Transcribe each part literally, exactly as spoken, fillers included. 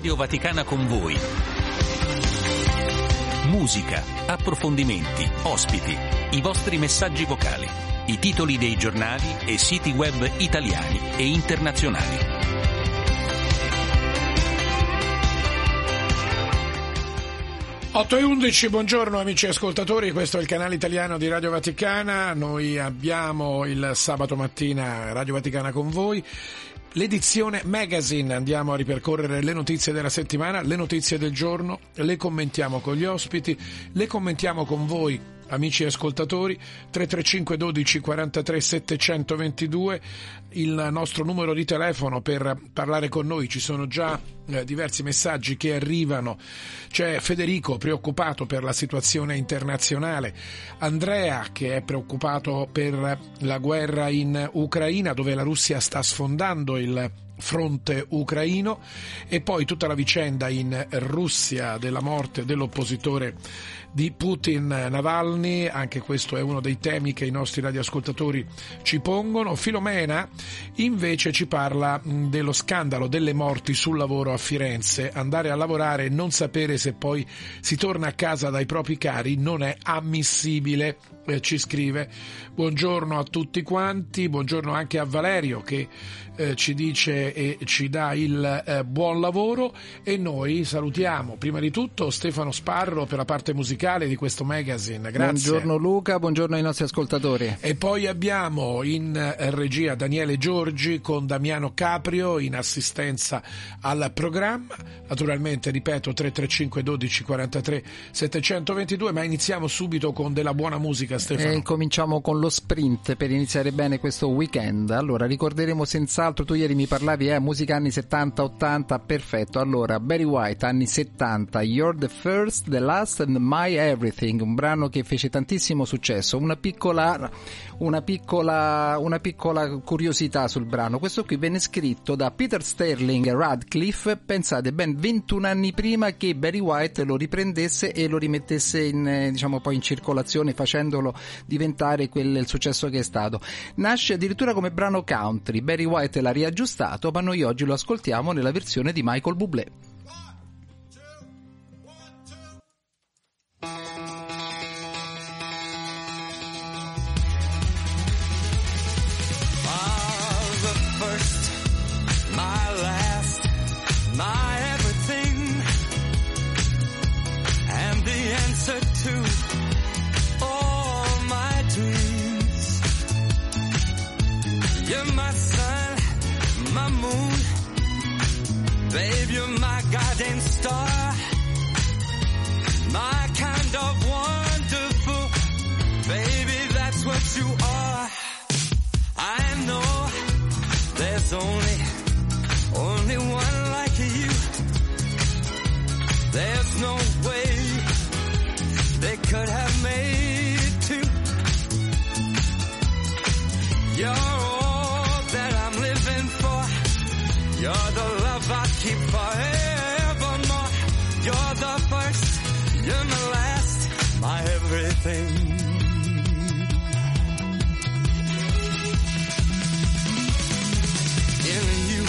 Radio Vaticana con voi. Musica, approfondimenti, ospiti, i vostri messaggi vocali, i titoli dei giornali e siti web italiani e internazionali. otto e undici, buongiorno amici ascoltatori, questo è il canale italiano di Radio Vaticana. Noi abbiamo il sabato mattina Radio Vaticana con voi, l'edizione magazine, andiamo a ripercorrere le notizie della settimana, le notizie del giorno, le commentiamo con gli ospiti, le commentiamo con voi amici ascoltatori. Tre tre cinque dodici quarantatré settecentoventidue il nostro numero di telefono per parlare con noi. Ci sono già eh, diversi messaggi che arrivano. C'è Federico, preoccupato per la situazione internazionale, Andrea che è preoccupato per la guerra in Ucraina, dove la Russia sta sfondando il fronte ucraino, e poi tutta la vicenda in Russia della morte dell'oppositore di Putin, Navalny, anche questo è uno dei temi che i nostri radioascoltatori ci pongono. Filomena invece ci parla dello scandalo delle morti sul lavoro a Firenze. Andare a lavorare e non sapere se poi si torna a casa dai propri cari non è ammissibile, eh, ci scrive. Buongiorno a tutti quanti, buongiorno anche a Valerio che eh, ci dice e ci dà il eh, buon lavoro, e noi salutiamo prima di tutto Stefano Sparro per la parte musicale di questo magazine. Grazie. Buongiorno Luca, buongiorno ai nostri ascoltatori. E poi abbiamo in regia Daniele Giorgi con Damiano Caprio in assistenza al programma. Naturalmente, ripeto, tre tre cinque dodici quarantatré settecentoventidue, ma iniziamo subito con della buona musica, Stefano. E cominciamo con lo sprint per iniziare bene questo weekend. Allora, ricorderemo senz'altro, tu ieri mi parlavi eh, musica anni settanta ottanta, perfetto. Allora, Barry White, anni settanta, You're the First, the Last and My Everything, un brano che fece tantissimo successo. Una piccola, una piccola, una piccola curiosità sul brano: questo qui venne scritto da Peter Sterling Radcliffe, pensate, ben ventuno anni prima che Barry White lo riprendesse e lo rimettesse in, diciamo, poi in circolazione, facendolo diventare quel il successo che è stato. Nasce addirittura come brano country, Barry White l'ha riaggiustato, ma noi oggi lo ascoltiamo nella versione di Michael Bublé. Babe, you're my guiding star, my kind of wonderful, baby, that's what you are. I know there's only, only one like you. There's no way they could have made two. You're all that I'm living for, you're the love I keep forevermore. You're the first, you're my last, my everything. In you,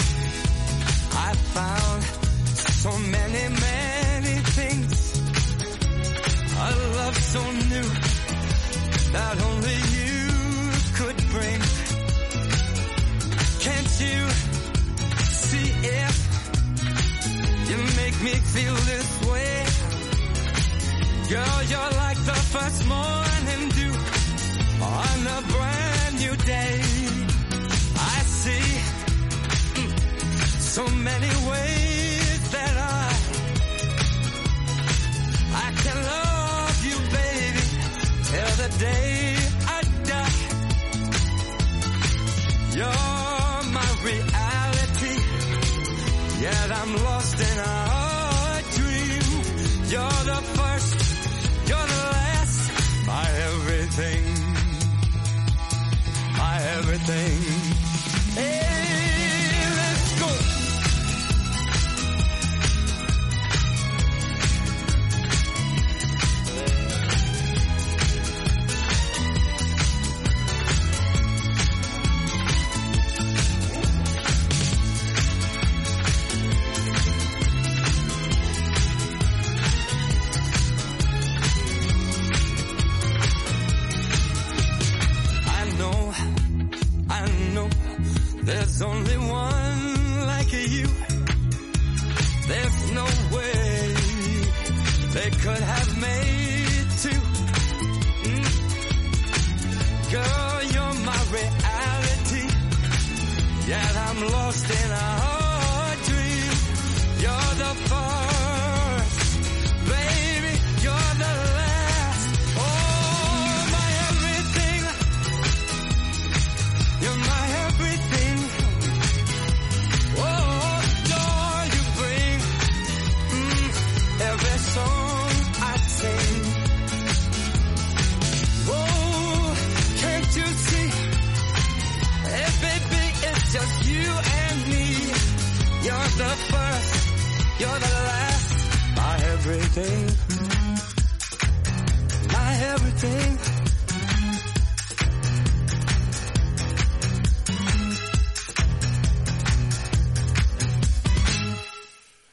I found so many, many things. A love so new that only you could bring. Can't you see if you make me feel this way? Girl, you're like the first morning dew on a brand new day. I see mm, so many ways that I I can love you, baby, till the day I die. You're my reality, yet I'm lost in a dream. You're the first, you're the last, my everything, my everything. Hey, let's go. There's only one like you. There's no way they could have made two. Mm. Girl, you're my reality. Yet I'm lost in a hard dream. You're the first, baby. You're the last. Oh, my everything. You're my everything. Oh, joy you bring. Mm, every song I sing. Oh, can't you see? Hey, baby, it's just you and me. You're the first, you're the last. My everything, my everything.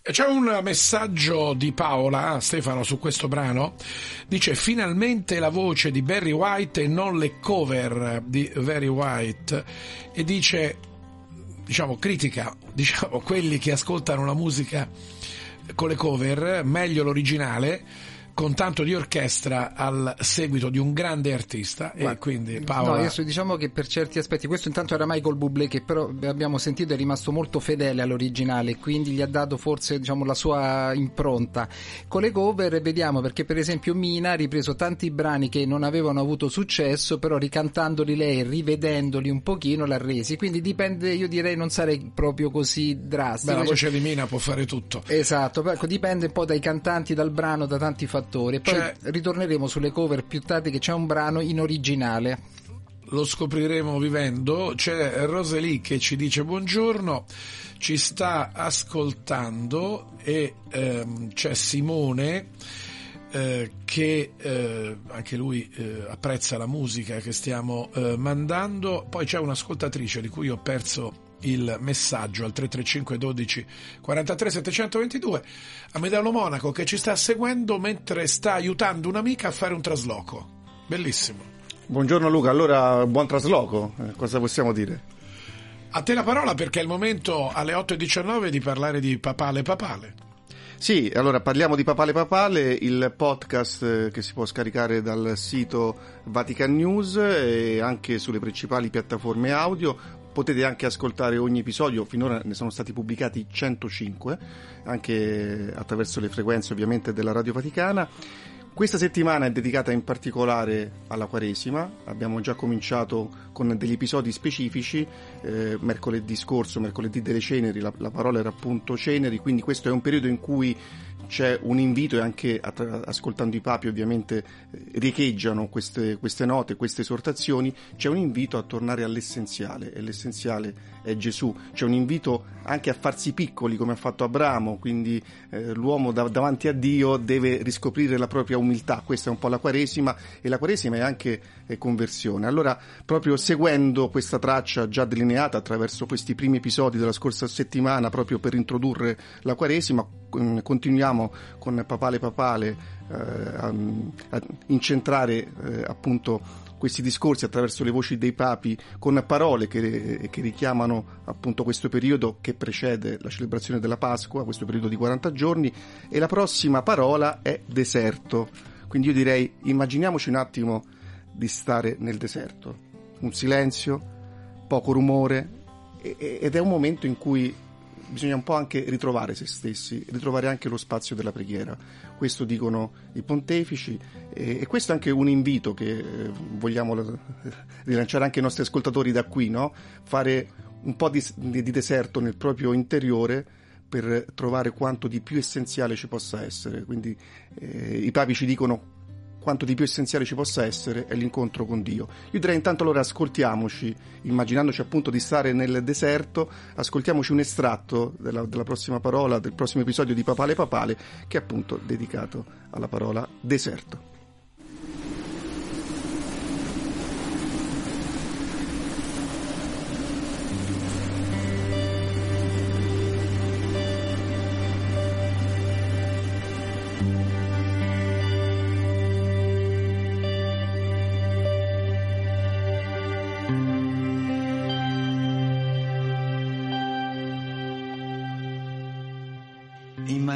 C'è un messaggio di Paola, Stefano, su questo brano. Dice: finalmente la voce di Barry White e non le cover di Barry White. E dice, diciamo, critica, diciamo, quelli che ascoltano la musica con le cover, meglio l'originale, con tanto di orchestra al seguito di un grande artista. Guarda, e quindi Paola... No, adesso diciamo che per certi aspetti, questo intanto era Michael Bublé, che però abbiamo sentito è rimasto molto fedele all'originale, quindi gli ha dato forse, diciamo, la sua impronta. Con le cover vediamo, perché per esempio Mina ha ripreso tanti brani che non avevano avuto successo, però ricantandoli lei e rivedendoli un pochino l'ha resi, quindi dipende, io direi non sarei proprio così drastico. Beh, la voce di Mina può fare tutto. Esatto, ecco, dipende un po' dai cantanti, dal brano, da tanti fattori. E poi cioè, ritorneremo sulle cover più tardi, che c'è un brano in originale, lo scopriremo vivendo. C'è Rosalie che ci dice buongiorno, ci sta ascoltando, e ehm, c'è Simone eh, che eh, anche lui eh, apprezza la musica che stiamo eh, mandando. Poi c'è un'ascoltatrice di cui ho perso il messaggio al tre tre cinque dodici quarantatré settecentoventidue, Amedeo Monaco, che ci sta seguendo mentre sta aiutando un'amica a fare un trasloco. Bellissimo. Buongiorno Luca, allora buon trasloco, eh, cosa possiamo dire? A te la parola, perché è il momento alle otto e diciannove di parlare di Papale Papale. Sì, allora parliamo di Papale Papale, il podcast che si può scaricare dal sito Vatican News e anche sulle principali piattaforme audio. Potete anche ascoltare ogni episodio, finora ne sono stati pubblicati centocinque, anche attraverso le frequenze ovviamente della Radio Vaticana. Questa settimana è dedicata in particolare alla Quaresima, abbiamo già cominciato con degli episodi specifici, eh, mercoledì scorso, mercoledì delle Ceneri, la, la parola era appunto Ceneri, quindi questo è un periodo in cui c'è un invito, e anche attra- ascoltando i papi ovviamente eh, riecheggiano queste, queste note, queste esortazioni, c'è un invito a tornare all'essenziale, e l'essenziale è Gesù, c'è un invito anche a farsi piccoli come ha fatto Abramo, quindi eh, l'uomo da- davanti a Dio deve riscoprire la propria umiltà, questa è un po' la Quaresima, e la Quaresima è anche eh, conversione. Allora, proprio seguendo questa traccia già delineata attraverso questi primi episodi della scorsa settimana, proprio per introdurre la Quaresima, mh, continuiamo con Papale Papale eh, a, a incentrare eh, appunto questi discorsi attraverso le voci dei papi, con parole che, che richiamano appunto questo periodo che precede la celebrazione della Pasqua, questo periodo di quaranta giorni, e la prossima parola è deserto, quindi io direi immaginiamoci un attimo di stare nel deserto, un silenzio, poco rumore, e, ed è un momento in cui bisogna un po' anche ritrovare se stessi, ritrovare anche lo spazio della preghiera. Questo dicono i pontefici, e, e questo è anche un invito che eh, vogliamo rilanciare anche ai nostri ascoltatori da qui, no? Fare un po' di, di deserto nel proprio interiore per trovare quanto di più essenziale ci possa essere. Quindi eh, i papi ci dicono quanto di più essenziale ci possa essere è l'incontro con Dio. Io direi intanto, allora, ascoltiamoci, immaginandoci appunto di stare nel deserto, ascoltiamoci un estratto della, della prossima parola, del prossimo episodio di Papale Papale, che è appunto dedicato alla parola deserto.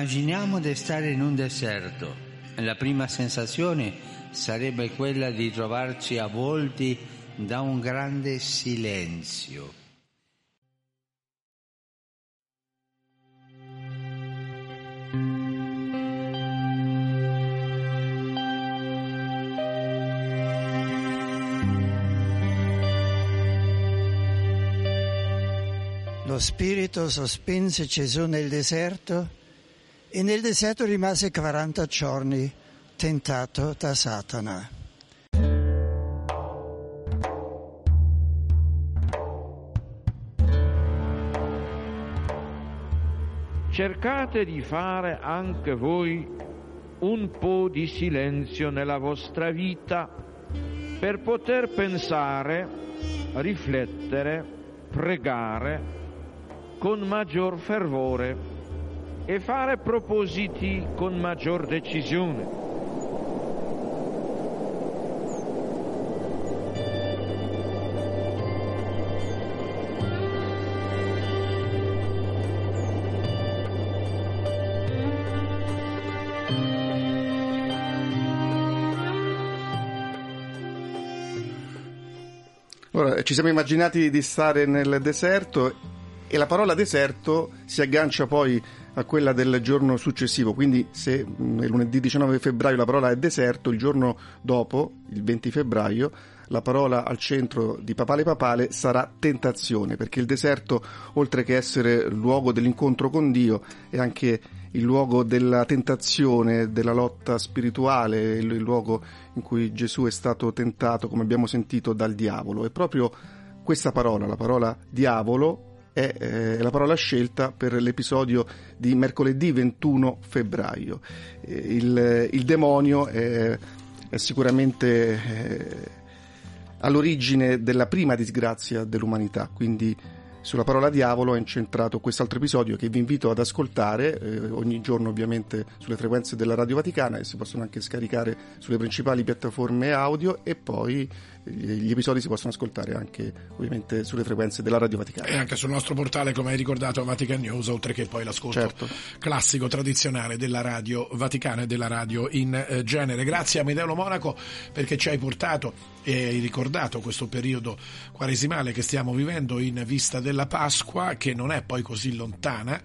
Immaginiamo di stare in un deserto. La prima sensazione sarebbe quella di trovarci avvolti da un grande silenzio. Lo spirito sospinse Gesù nel deserto e nel deserto rimase quaranta giorni tentato da Satana. Cercate di fare anche voi un po' di silenzio nella vostra vita per poter pensare, riflettere, pregare con maggior fervore e fare propositi con maggior decisione. Ora, ci siamo immaginati di stare nel deserto. E la parola deserto si aggancia poi a quella del giorno successivo, quindi se il lunedì diciannove febbraio la parola è deserto, il giorno dopo, il venti febbraio, la parola al centro di Papale Papale sarà tentazione, perché il deserto, oltre che essere luogo dell'incontro con Dio, è anche il luogo della tentazione, della lotta spirituale, il luogo in cui Gesù è stato tentato, come abbiamo sentito, dal diavolo. E proprio questa parola, la parola diavolo, è la parola scelta per l'episodio di mercoledì ventuno febbraio. Il, il demonio è, è sicuramente è all'origine della prima disgrazia dell'umanità, quindi sulla parola diavolo è incentrato quest'altro episodio che vi invito ad ascoltare eh, ogni giorno ovviamente sulle frequenze della Radio Vaticana e si possono anche scaricare sulle principali piattaforme audio e poi gli episodi si possono ascoltare anche ovviamente sulle frequenze della Radio Vaticana. E anche sul nostro portale, come hai ricordato, Vatican News, oltre che poi l'ascolto certo. classico, tradizionale della Radio Vaticana e della radio in eh, genere. Grazie a Amedeo Monaco perché ci hai portato e hai ricordato questo periodo quaresimale che stiamo vivendo in vista del della Pasqua, che non è poi così lontana.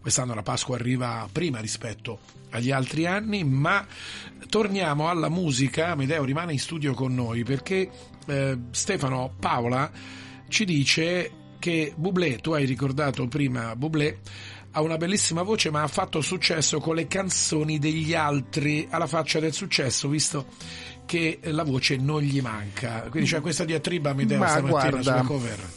Quest'anno la Pasqua arriva prima rispetto agli altri anni, ma torniamo alla musica. Amedeo rimane in studio con noi perché eh, Stefano Paola ci dice che Bublé, tu hai ricordato prima Bublé, ha una bellissima voce ma ha fatto successo con le canzoni degli altri, alla faccia del successo, visto che la voce non gli manca. Quindi c'è questa diatriba, Amedeo, ma stamattina guarda, sulla cover.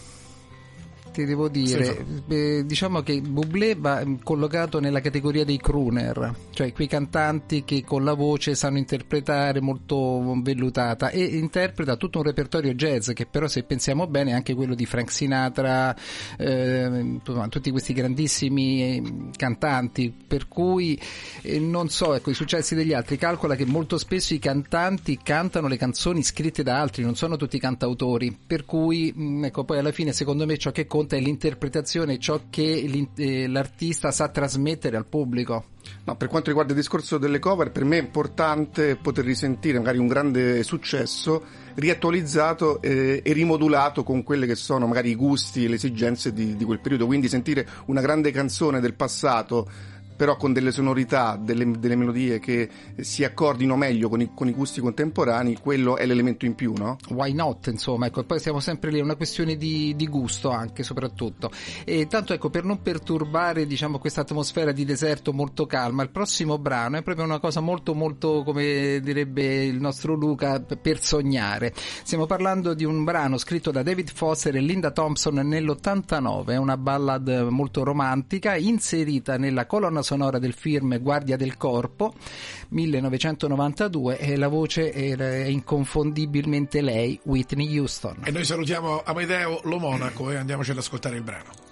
Ti devo dire, eh, diciamo che Bublé va collocato nella categoria dei crooner, cioè quei cantanti che con la voce sanno interpretare molto vellutata e interpreta tutto un repertorio jazz che però, se pensiamo bene, è anche quello di Frank Sinatra, eh, tutti questi grandissimi cantanti, per cui eh, non so, ecco, i successi degli altri. Calcola che molto spesso i cantanti cantano le canzoni scritte da altri, non sono tutti cantautori, per cui mh, ecco, poi alla fine secondo me ciò che conta è l'interpretazione, ciò che l'artista sa trasmettere al pubblico. No, per quanto riguarda il discorso delle cover, per me è importante poter risentire magari un grande successo riattualizzato eh, e rimodulato con quelle che sono magari i gusti e le esigenze di, di quel periodo, quindi sentire una grande canzone del passato però con delle sonorità, delle, delle melodie che si accordino meglio con i, con i gusti contemporanei, quello è l'elemento in più, no? Why not, insomma, ecco, e poi siamo sempre lì, è una questione di, di gusto anche, soprattutto. E tanto, ecco, per non perturbare, diciamo, questa atmosfera di deserto molto calma, il prossimo brano è proprio una cosa molto, molto, come direbbe il nostro Luca, per sognare. Stiamo parlando di un brano scritto da David Foster e Linda Thompson nell'ottantanove, è una ballad molto romantica, inserita nella colonna sonora del film Guardia del Corpo millenovecentonovantadue e la voce è inconfondibilmente lei, Whitney Houston. E noi salutiamo Amedeo Lo Monaco e andiamoci ad ascoltare il brano.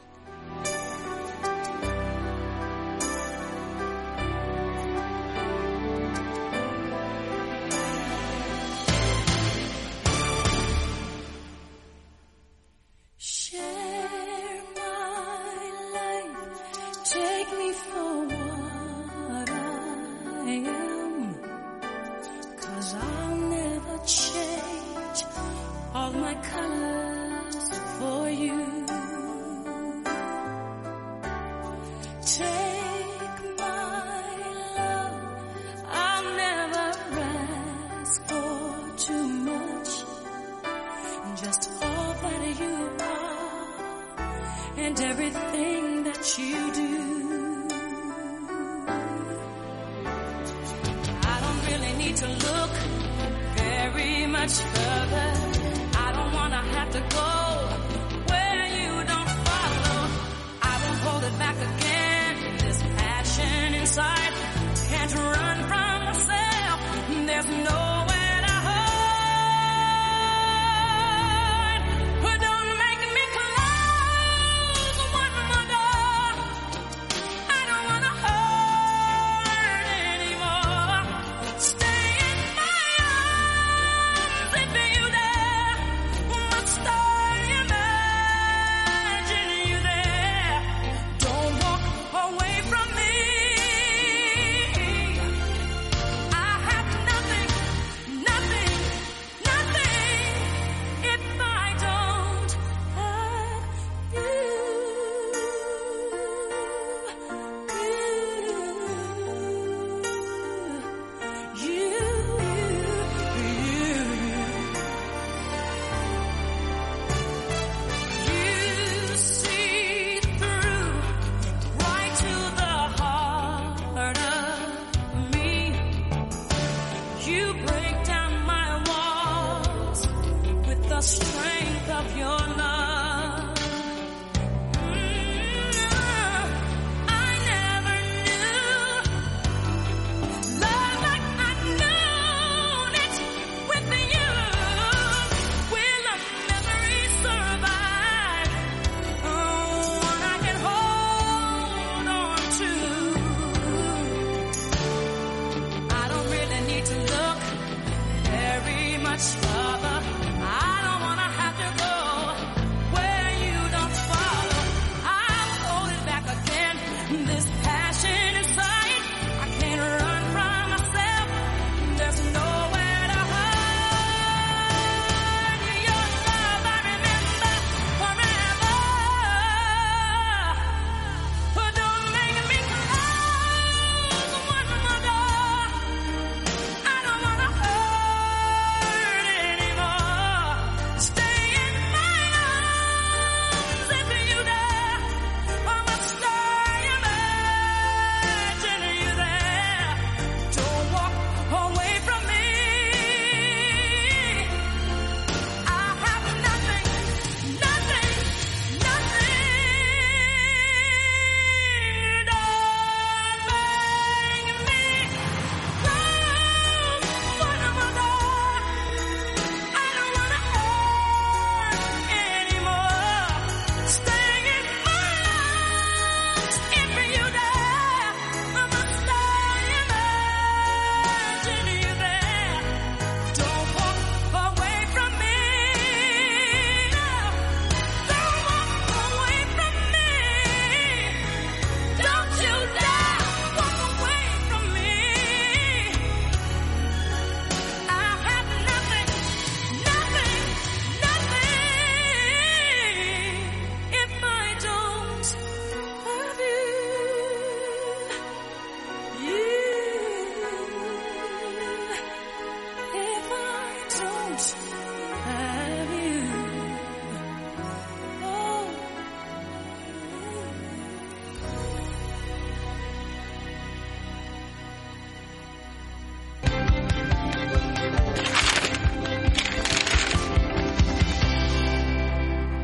Share my life, take me for one. my colors for you. Take my love, I'll never ask for too much. Just all that you are and everything that you do. To look very much further, I don't wanna have to go where you don't follow. I won't hold it back again, this passion inside can't run from myself. There's nowhere to hide, but don't make me close one more door. I don't wanna hurt anymore. Stay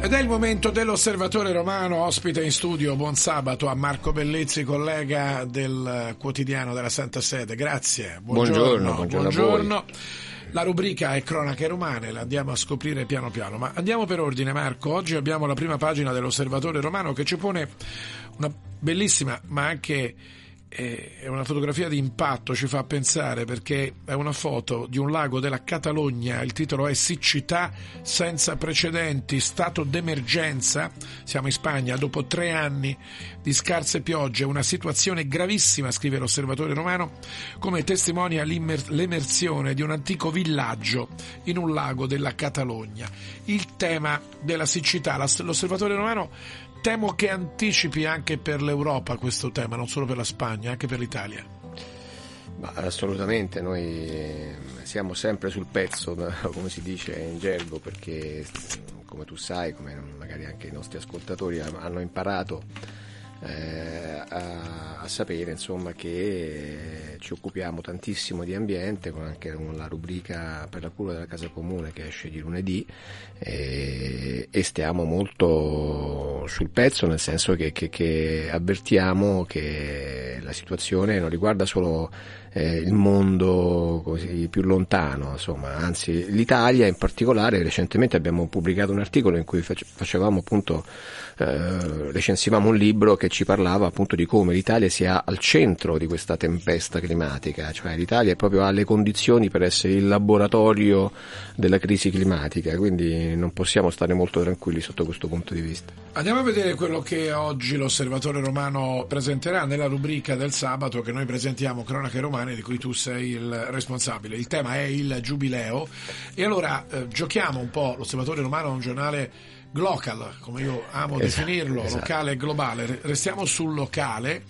Ed è il momento dell'Osservatore Romano, ospite in studio. Buon sabato a Marco Bellezzi, collega del quotidiano della Santa Sede. Grazie, buongiorno. Buongiorno, buongiorno, buongiorno. A voi. La rubrica è Cronache Romane, la andiamo a scoprire piano piano. Ma andiamo per ordine, Marco. Oggi abbiamo la prima pagina dell'Osservatore Romano che ci pone una bellissima ma anche è una fotografia di impatto, ci fa pensare, perché è una foto di un lago della Catalogna, il titolo è "Siccità senza precedenti, stato d'emergenza", siamo in Spagna, dopo tre anni di scarse piogge, una situazione gravissima, scrive l'Osservatore Romano, come testimonia l'emersione di un antico villaggio in un lago della Catalogna. Il tema della siccità, l'Osservatore Romano temo che anticipi anche per l'Europa questo tema, non solo per la Spagna, anche per l'Italia. Ma assolutamente, noi siamo sempre sul pezzo, come si dice in gergo, perché come tu sai, come magari anche i nostri ascoltatori hanno imparato eh, a, a sapere, insomma, che ci occupiamo tantissimo di ambiente, con anche con la rubrica per la cura della casa comune che esce di lunedì, e, e stiamo molto sul pezzo, nel senso che, che, che avvertiamo che la situazione non riguarda solo eh, il mondo così più lontano, insomma, anzi l'Italia in particolare. Recentemente abbiamo pubblicato un articolo in cui facevamo appunto eh, recensivamo un libro che ci parlava appunto di come l'Italia sia al centro di questa tempesta climatica, cioè l'Italia è proprio alle condizioni per essere il laboratorio della crisi climatica, quindi non possiamo stare molto tranquilli sotto questo punto di vista. Andiamo a vedere quello che oggi l'Osservatore Romano presenterà nella rubrica del sabato che noi presentiamo, Cronache Romane, di cui tu sei il responsabile. Il tema è il Giubileo e allora eh, giochiamo un po'. L'Osservatore Romano è un giornale local, come io amo esatto, definirlo, esatto. Locale e globale. Restiamo sul locale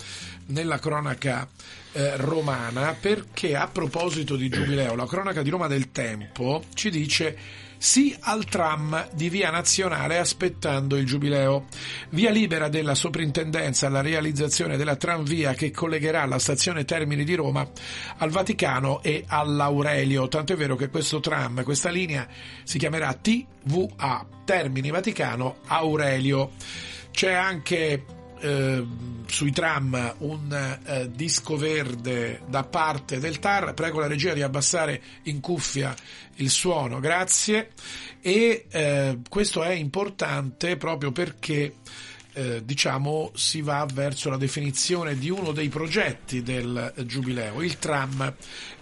nella cronaca eh, romana, perché a proposito di Giubileo, la cronaca di Roma del Tempo ci dice: sì al tram di Via Nazionale aspettando il Giubileo. Via libera della Soprintendenza alla realizzazione della tranvia che collegherà la stazione Termini di Roma al Vaticano e all'Aurelio, tanto è vero che questo tram, questa linea si chiamerà T V A, Termini Vaticano Aurelio. C'è anche Eh, sui tram un eh, disco verde da parte del T A R, prego la regia di abbassare in cuffia il suono, grazie, e eh, questo è importante proprio perché eh, diciamo si va verso la definizione di uno dei progetti del eh, Giubileo, il tram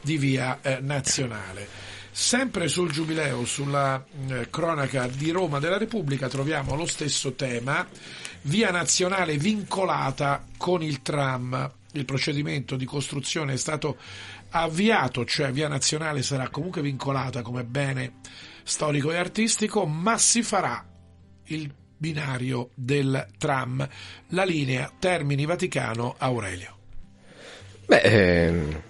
di Via eh, Nazionale. Sempre sul Giubileo, sulla eh, cronaca di Roma della Repubblica troviamo lo stesso tema, Via Nazionale vincolata con il tram. Il procedimento di costruzione è stato avviato, cioè Via Nazionale sarà comunque vincolata come bene storico e artistico, ma si farà il binario del tram, la linea Termini Vaticano Aurelio. Beh, ehm...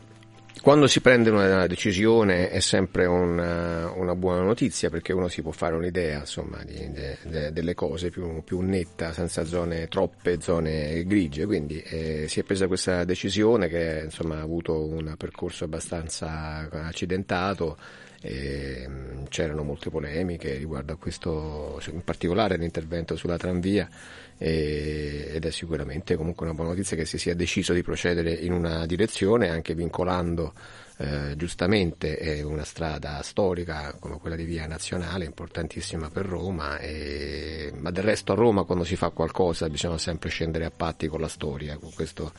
Quando si prende una decisione è sempre una, una buona notizia, perché uno si può fare un'idea, insomma, di, de, de, delle cose più, più netta, senza zone troppe zone grigie. Quindi eh, si è presa questa decisione che insomma ha avuto un percorso abbastanza accidentato. E c'erano molte polemiche riguardo a questo, in particolare l'intervento sulla tranvia, e, ed è sicuramente comunque una buona notizia che si sia deciso di procedere in una direzione, anche vincolando eh, giustamente eh, una strada storica come quella di Via Nazionale, importantissima per Roma, e, ma del resto a Roma quando si fa qualcosa bisogna sempre scendere a patti con la storia, con questo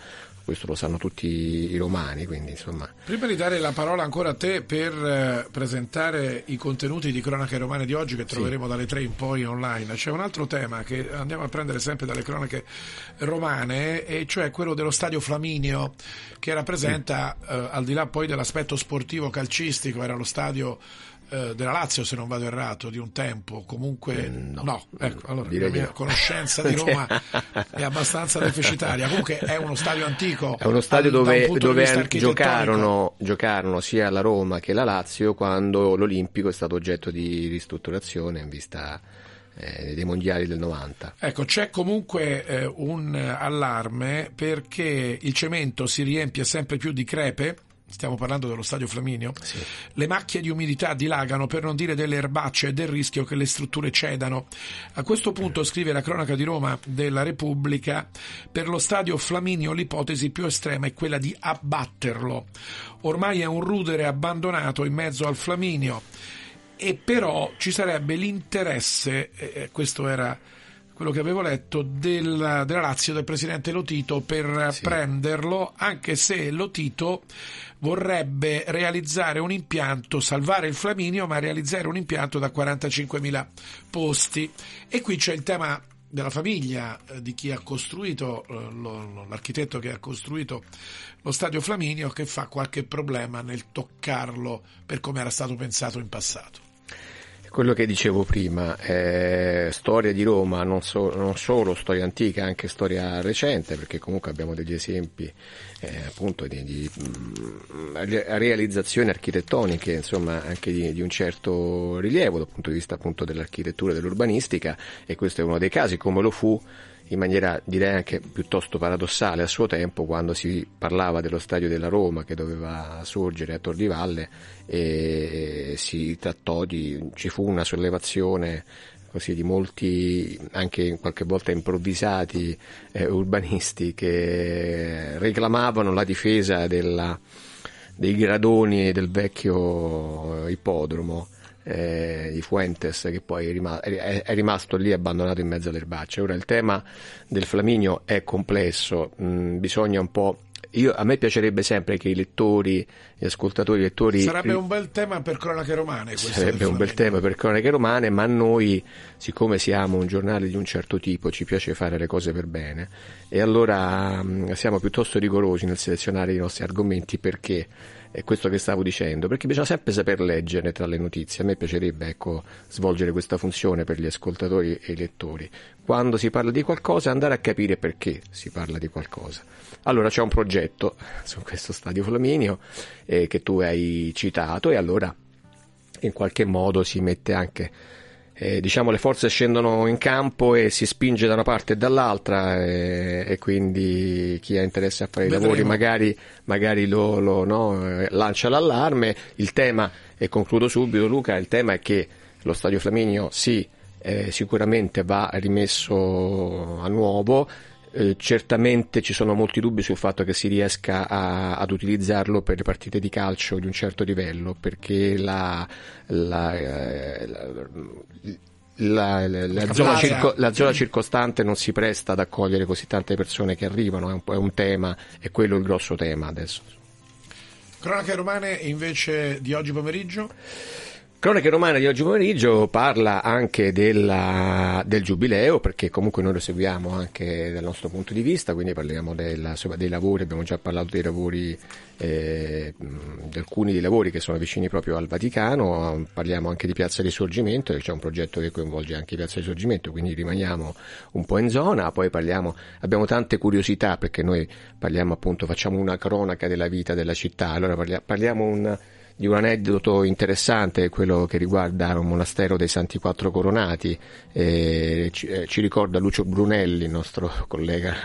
questo lo sanno tutti i romani, quindi insomma. Prima di dare la parola ancora a te per presentare i contenuti di Cronache Romane di oggi, che troveremo sì. dalle tre in poi online, c'è un altro tema che andiamo a prendere sempre dalle cronache romane, e cioè quello dello Stadio Flaminio, che rappresenta sì. eh, al di là poi dell'aspetto sportivo calcistico, era lo stadio della Lazio, se non vado errato, di un tempo, comunque no, no. Ecco, allora, la mia no. conoscenza di Roma è abbastanza deficitaria, comunque è uno stadio antico, è uno stadio dove, dove giocarono, giocarono sia la Roma che la Lazio quando l'Olimpico è stato oggetto di ristrutturazione in vista eh, dei mondiali del novanta. Ecco, c'è comunque eh, un allarme perché il cemento si riempie sempre più di crepe. Stiamo parlando dello Stadio Flaminio. Sì. Le macchie di umidità dilagano, per non dire delle erbacce, e del rischio che le strutture cedano. A questo punto, scrive la cronaca di Roma della Repubblica, per lo Stadio Flaminio l'ipotesi più estrema è quella di abbatterlo. Ormai è un rudere abbandonato in mezzo al Flaminio, e però ci sarebbe l'interesse, eh, questo era quello che avevo letto, del, della Lazio, del presidente Lotito per sì. prenderlo, anche se Lotito vorrebbe realizzare un impianto, salvare il Flaminio, ma realizzare un impianto da quarantacinquemila posti. E qui c'è il tema della famiglia, eh, di chi ha costruito, eh, lo, l'architetto che ha costruito lo Stadio Flaminio, che fa qualche problema nel toccarlo per come era stato pensato in passato. Quello che dicevo prima, eh, storia di Roma, non, so, non solo storia antica, anche storia recente, perché comunque abbiamo degli esempi eh, appunto di, di mh, realizzazioni architettoniche, insomma, anche di, di un certo rilievo dal punto di vista appunto dell'architettura e dell'urbanistica, e questo è uno dei casi, come lo fu in maniera direi anche piuttosto paradossale a suo tempo, quando si parlava dello stadio della Roma che doveva sorgere a Tor di Valle, e si trattò di, ci fu una sollevazione così di molti, anche qualche volta improvvisati, eh, urbanisti che reclamavano la difesa della, dei gradoni del vecchio ippodromo Eh, di Fuentes, che poi è rimasto, è, è rimasto lì abbandonato in mezzo all'erbaccia. Ora il tema del Flaminio è complesso, mm, bisogna un po', io, a me piacerebbe sempre che i lettori, gli ascoltatori, i lettori, sarebbe un bel tema per cronache romane, sarebbe un bel tema per cronache romane, ma noi, siccome siamo un giornale di un certo tipo, ci piace fare le cose per bene, e allora mm, siamo piuttosto rigorosi nel selezionare i nostri argomenti, perché è questo che stavo dicendo, perché bisogna sempre saper leggere tra le notizie. A me piacerebbe, ecco, svolgere questa funzione per gli ascoltatori e i lettori. Quando si parla di qualcosa, andare a capire perché si parla di qualcosa. Allora c'è un progetto su questo Stadio Flaminio eh, che tu hai citato, e allora in qualche modo si mette anche, eh, diciamo, le forze scendono in campo e si spinge da una parte e dall'altra, e, e quindi chi ha interesse a fare i lavori magari, magari lo, lo, no, lancia l'allarme. Il tema, e concludo subito Luca, il tema è che lo Stadio Flaminio sì, eh, sicuramente va rimesso a nuovo. Eh, certamente ci sono molti dubbi sul fatto che si riesca a, ad utilizzarlo per le partite di calcio di un certo livello, perché la, la, eh, la, la, la, la, zona, circo, la zona circostante non si presta ad accogliere così tante persone che arrivano, è un, è un tema, è quello il grosso tema adesso. Cronache romane invece di oggi pomeriggio? Cronache romana di oggi pomeriggio parla anche della, del giubileo, perché comunque noi lo seguiamo anche dal nostro punto di vista, quindi parliamo della, dei lavori, abbiamo già parlato dei lavori, eh, di alcuni dei lavori che sono vicini proprio al Vaticano, parliamo anche di Piazza Risorgimento, c'è un progetto che coinvolge anche Piazza Risorgimento, quindi rimaniamo un po' in zona, poi parliamo, abbiamo tante curiosità, perché noi parliamo appunto, facciamo una cronaca della vita della città, allora parliamo, parliamo un... di un aneddoto interessante, quello che riguarda un monastero dei Santi Quattro Coronati, eh, ci, eh, ci ricorda Lucio Brunelli, il nostro collega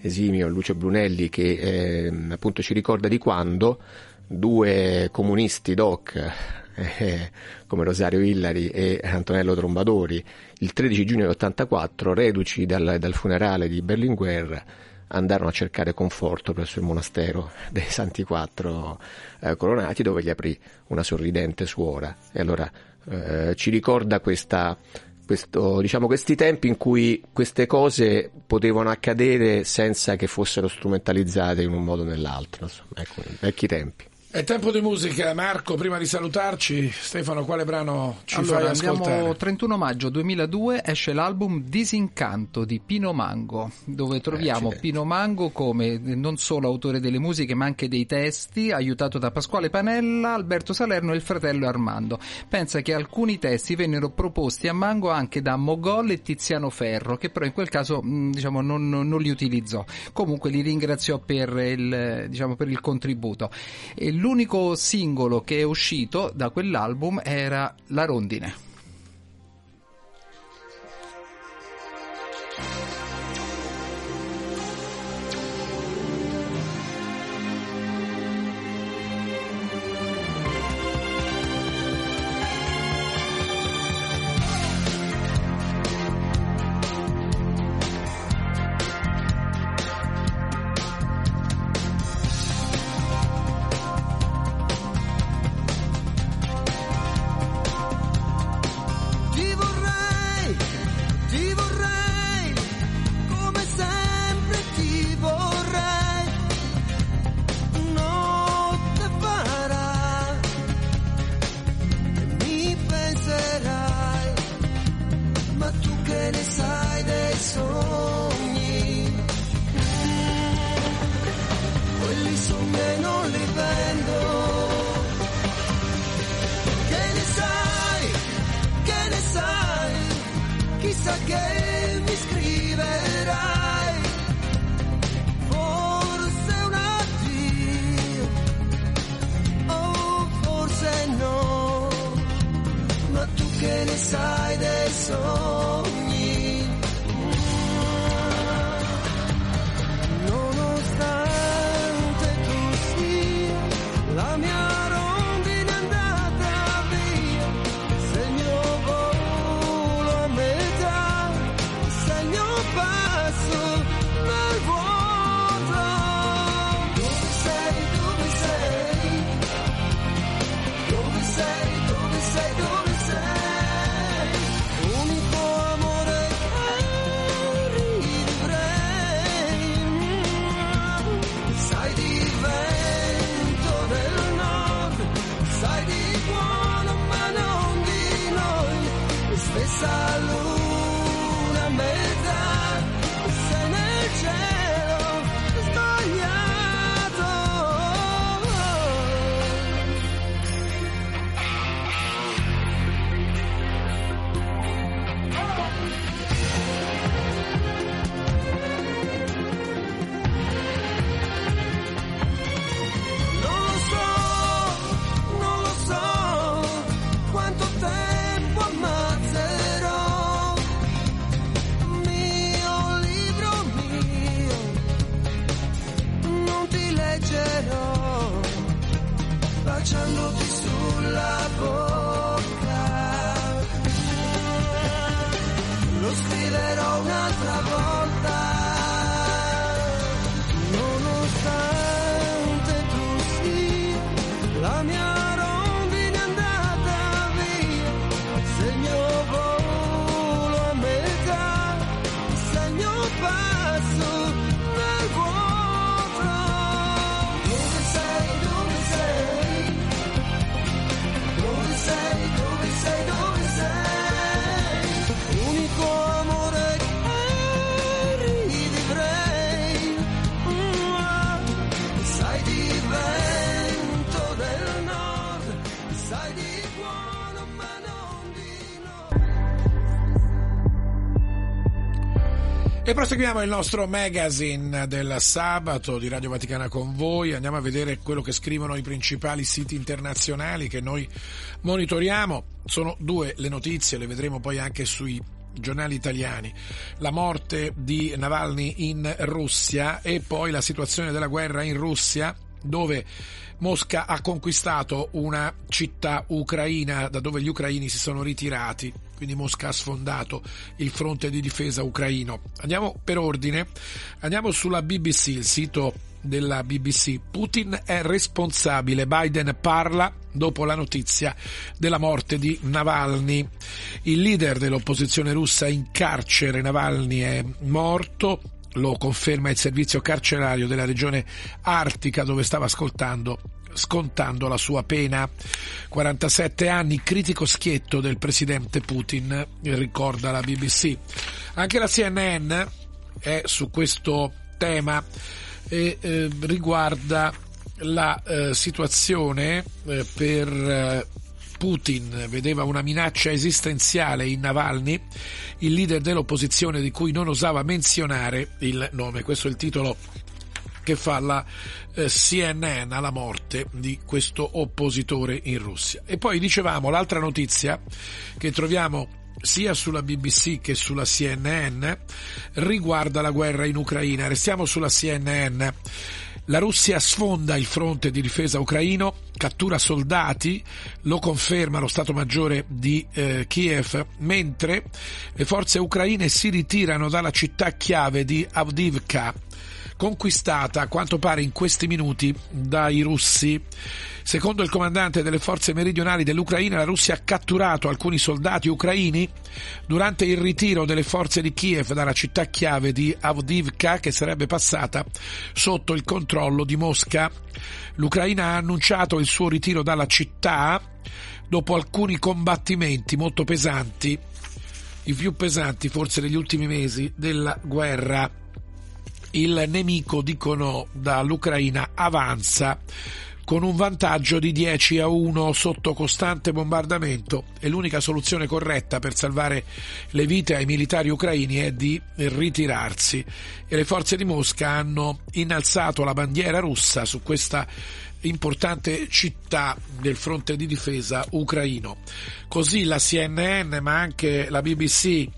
esimio Lucio Brunelli, che eh, appunto ci ricorda di quando due comunisti doc eh, come Rosario Illari e Antonello Trombadori, il tredici giugno ottantaquattro, reduci dal, dal funerale di Berlinguer, andarono a cercare conforto presso il monastero dei Santi Quattro eh, Coronati, dove gli aprì una sorridente suora. E allora eh, ci ricorda questa, questo, diciamo, questi tempi in cui queste cose potevano accadere senza che fossero strumentalizzate in un modo o nell'altro, insomma, ecco, vecchi tempi. È tempo di musica, Marco. Prima di salutarci, Stefano, quale brano ci allora, fai ascoltare? Andiamo, trentuno maggio duemiladue esce l'album Disincanto di Pino Mango, dove troviamo eh, Pino Mango come non solo autore delle musiche ma anche dei testi, aiutato da Pasquale Panella, Alberto Salerno e il fratello Armando. Pensa che alcuni testi vennero proposti a Mango anche da Mogol e Tiziano Ferro, che però in quel caso diciamo non, non li utilizzò. Comunque li ringraziò per il, diciamo, per il contributo. E l'unico singolo che è uscito da quell'album era La Rondine. carta che mi scriverai, forse un addio o forse no, ma tu che ne sai dei sogni, nonostante tu sia la mia. E proseguiamo il nostro magazine del sabato di Radio Vaticana con voi. Andiamo a vedere quello che scrivono i principali siti internazionali che noi monitoriamo. Sono due le notizie, le vedremo poi anche sui giornali italiani. La morte di Navalny in Russia e poi la situazione della guerra in Russia, dove Mosca ha conquistato una città ucraina da dove gli ucraini si sono ritirati, quindi Mosca ha sfondato il fronte di difesa ucraino. Andiamo per ordine, andiamo sulla B B C, il sito della B B C. Putin è responsabile, Biden parla dopo la notizia della morte di Navalny. Il leader dell'opposizione russa in carcere, Navalny, è morto. Lo conferma il servizio carcerario della regione Artica, dove stava ascoltando, scontando la sua pena. quarantasette anni, critico schietto del presidente Putin, ricorda la B B C. Anche la C N N è su questo tema e eh, riguarda la eh, situazione eh, per... Eh, Putin vedeva una minaccia esistenziale in Navalny, il leader dell'opposizione di cui non osava menzionare il nome. Questo è il titolo che fa la eh, C N N alla morte di questo oppositore in Russia. E poi dicevamo l'altra notizia che troviamo sia sulla B B C che sulla C N N riguarda la guerra in Ucraina. Restiamo sulla C N N. La Russia sfonda il fronte di difesa ucraino, cattura soldati, lo conferma lo Stato Maggiore di eh, Kiev, mentre le forze ucraine si ritirano dalla città chiave di Avdiivka, conquistata a quanto pare in questi minuti dai russi. Secondo il comandante delle forze meridionali dell'Ucraina, la Russia ha catturato alcuni soldati ucraini durante il ritiro delle forze di Kiev dalla città chiave di Avdiivka, che sarebbe passata sotto il controllo di Mosca. L'Ucraina ha annunciato il suo ritiro dalla città dopo alcuni combattimenti molto pesanti, i più pesanti forse degli ultimi mesi della guerra. Il nemico, dicono dall'Ucraina, avanza. con un vantaggio di dieci a uno sotto costante bombardamento, e l'unica soluzione corretta per salvare le vite ai militari ucraini è di ritirarsi, e le forze di Mosca hanno innalzato la bandiera russa su questa importante città del fronte di difesa ucraino. Così la C N N, ma anche la B B C,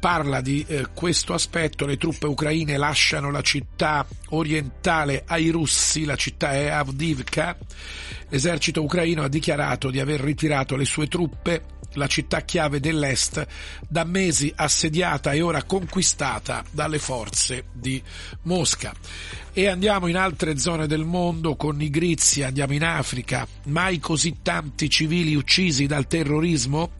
parla di eh, questo aspetto. Le truppe ucraine lasciano la città orientale ai russi, la città è Avdiivka. L'esercito ucraino ha dichiarato di aver ritirato le sue truppe, la città chiave dell'est, da mesi assediata e ora conquistata dalle forze di Mosca. E andiamo in altre zone del mondo con Nigrizia, andiamo in Africa. Mai così tanti civili uccisi dal terrorismo?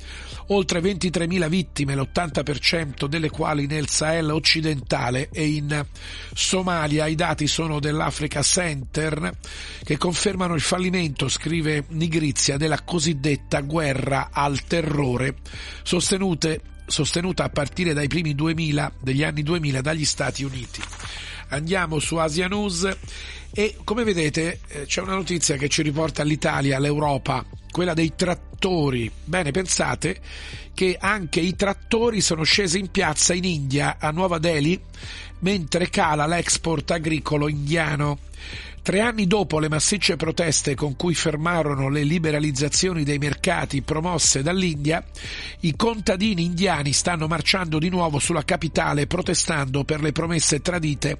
Oltre ventitremila vittime, l'ottanta per cento delle quali nel Sahel occidentale e in Somalia. I dati sono dell'Africa Center, che confermano il fallimento, scrive Nigrizia, della cosiddetta guerra al terrore, sostenute, sostenuta a partire dai primi duemila, degli anni duemila, dagli Stati Uniti. Andiamo su Asia News e, come vedete, c'è una notizia che ci riporta all'Italia, all'Europa, quella dei trattori. Bene, pensate che anche i trattori sono scesi in piazza in India, a Nuova Delhi, mentre cala l'export agricolo indiano. Tre anni dopo le massicce proteste con cui fermarono le liberalizzazioni dei mercati promosse dall'India, i contadini indiani stanno marciando di nuovo sulla capitale, protestando per le promesse tradite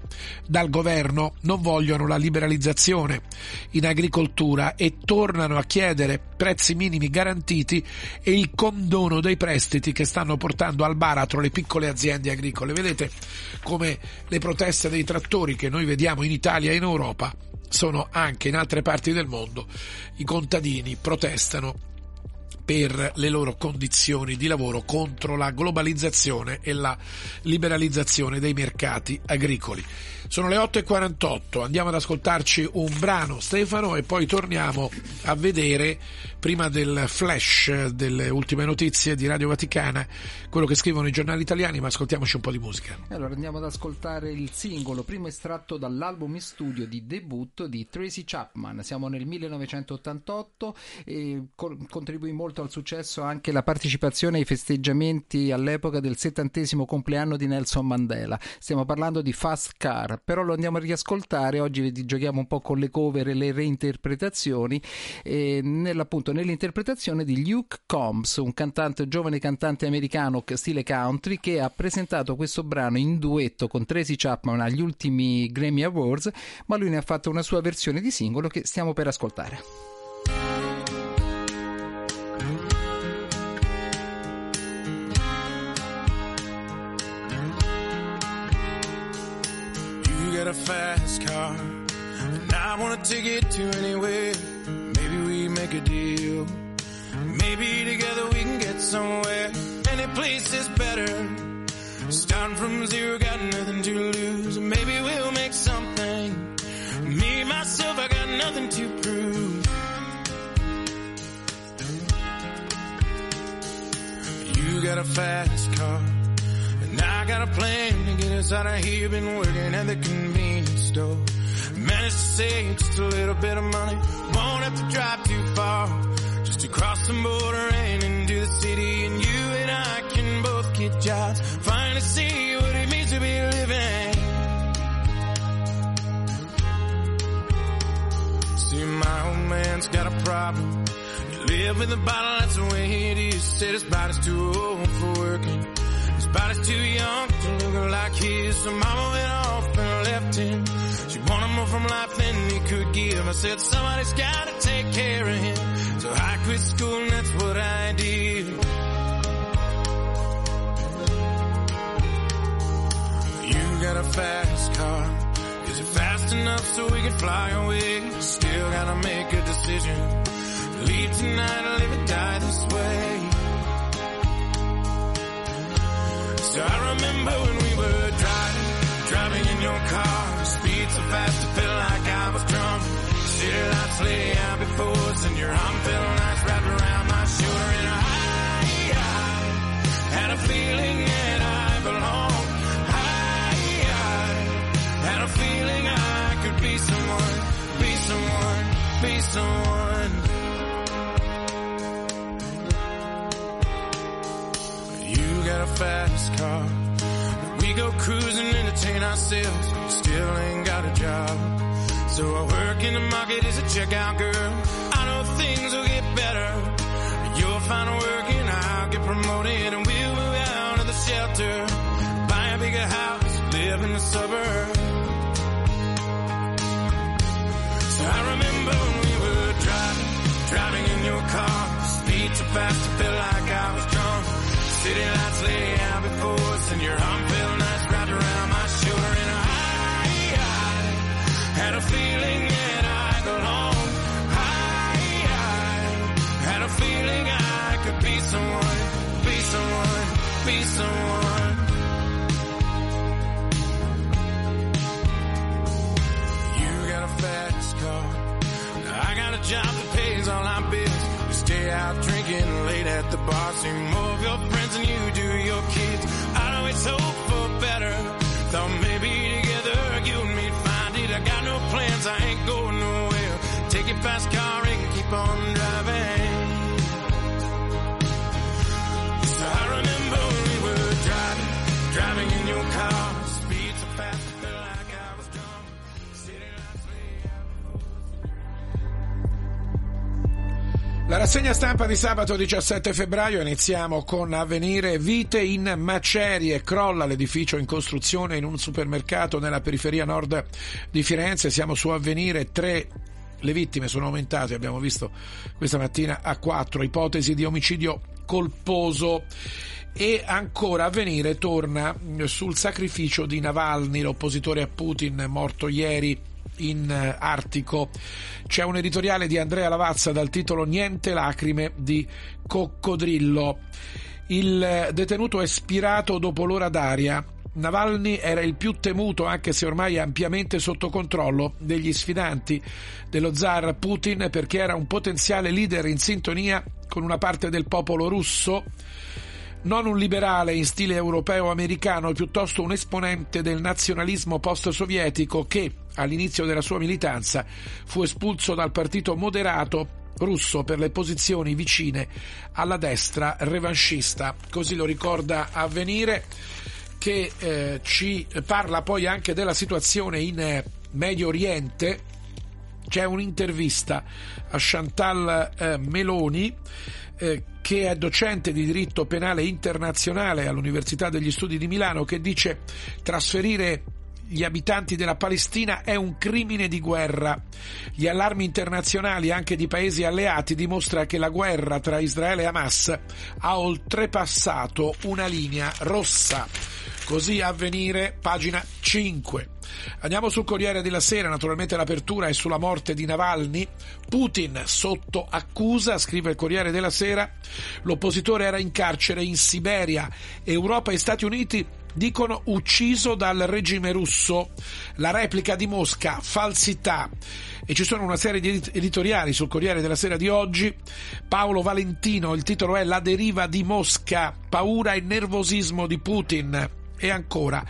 dal governo. Non vogliono la liberalizzazione in agricoltura e tornano a chiedere prezzi minimi garantiti e il condono dei prestiti che stanno portando al baratro le piccole aziende agricole. Vedete come le proteste dei trattori, che noi vediamo in Italia e in Europa, sono anche in altre parti del mondo. I contadini protestano per le loro condizioni di lavoro, contro la globalizzazione e la liberalizzazione dei mercati agricoli. Sono le otto e quarantotto, andiamo ad ascoltarci un brano, Stefano, e poi torniamo a vedere, prima del flash delle ultime notizie di Radio Vaticana, quello che scrivono i giornali italiani, ma ascoltiamoci un po' di musica. Allora andiamo ad ascoltare il singolo, primo estratto dall'album in studio di debutto di Tracy Chapman. Siamo nel millenovecentottantotto e contribuì molto al successo anche la partecipazione ai festeggiamenti all'epoca del settantesimo compleanno di Nelson Mandela. Stiamo parlando di Fast Car, però lo andiamo a riascoltare oggi, giochiamo un po' con le cover e le reinterpretazioni, e nell'appunto nell'interpretazione di Luke Combs, un cantante, giovane cantante americano stile country, che ha presentato questo brano in duetto con Tracy Chapman agli ultimi Grammy Awards, ma lui ne ha fatto una sua versione di singolo che stiamo per ascoltare. You got a fast car and I want to take it to anywhere. Make a deal. Maybe together we can get somewhere. Any place is better. Starting from zero, got nothing to lose. Maybe we'll make something. Me, myself, I got nothing to prove. You got a fast car, and I got a plan to get us out of here. Been working at the convenience store. Managed to save just a little bit of money. Won't have to drive too far. Just across the border and into the city. And you and I can both get jobs. Finally see what it means to be living. See, my old man's got a problem. He lived with a bottle, that's the way it is. Said his body's too old for working. His body's too young to look like his. So mama went off and left him. She wanted more from life than he could give. I said, somebody's gotta take care of him. So I quit school and that's what I did. You got a fast car. Is it fast enough so we can fly away? Still gotta make a decision. Leave tonight or live or die this way. So I remember when we were driving, driving in your car. Speed so fast, I felt like I was drunk. City lights lay out before us, and your arm felt nice wrapped around my shoulder. And I, I had a feeling that I belonged. I, I had a feeling I could be someone, be someone, be someone. You got a fast car. We go cruising, entertain ourselves. Still ain't got a job. So I work in the market as a checkout girl. I know things will get better. You'll find work and I'll get promoted. And we'll move out of the shelter. Buy a bigger house, live in the suburbs. I remember when we were driving, driving in your car. Speed too fast, I felt like I was drunk. City lights lay out before us, and your arm felt nice wrapped around my shoulder. And I, I had a feeling that I belonged. I, I had a feeling I could be someone, be someone, be someone. Fast car. I got a job that pays all our bills. We stay out drinking late at the bar. See more of your friends than you do your kids. I'd always hope for better. Thought maybe together you and me find it. I got no plans, I ain't going nowhere. Take your fast car and keep on driving. So I remember when we were driving, driving in your car. Speed so fast. La rassegna stampa di sabato diciassette febbraio, iniziamo con Avvenire. Vite in macerie, crolla l'edificio in costruzione in un supermercato nella periferia nord di Firenze. Siamo su Avvenire. Tre le vittime sono aumentate, abbiamo visto questa mattina, a quattro, ipotesi di omicidio colposo. E ancora Avvenire torna sul sacrificio di Navalny, l'oppositore a Putin, morto ieri in Artico. C'è un editoriale di Andrea Lavazza dal titolo "Niente lacrime di coccodrillo". Il detenuto è spirato dopo l'ora d'aria. Navalny era il più temuto, anche se ormai ampiamente sotto controllo, degli sfidanti dello zar Putin, perché era un potenziale leader in sintonia con una parte del popolo russo. Non un liberale in stile europeo-americano, piuttosto un esponente del nazionalismo post-sovietico che, all'inizio della sua militanza, fu espulso dal partito moderato russo per le posizioni vicine alla destra revanchista. Così lo ricorda Avvenire, che eh, ci parla poi anche della situazione in Medio Oriente. C'è un'intervista a Chantal eh, Meloni, eh, che è docente di diritto penale internazionale all'Università degli Studi di Milano, che dice: trasferire gli abitanti della Palestina è un crimine di guerra. Gli allarmi internazionali, anche di paesi alleati, dimostrano che la guerra tra Israele e Hamas ha oltrepassato una linea rossa. Così Avvenire, pagina cinque. Andiamo sul Corriere della Sera, naturalmente l'apertura è sulla morte di Navalny. Putin sotto accusa, scrive il Corriere della Sera. L'oppositore era in carcere in Siberia. Europa e Stati Uniti dicono ucciso dal regime russo. La replica di Mosca, falsità. E ci sono una serie di editoriali sul Corriere della Sera di oggi. Paolo Valentino, il titolo è "La deriva di Mosca, paura e nervosismo di Putin". E ancora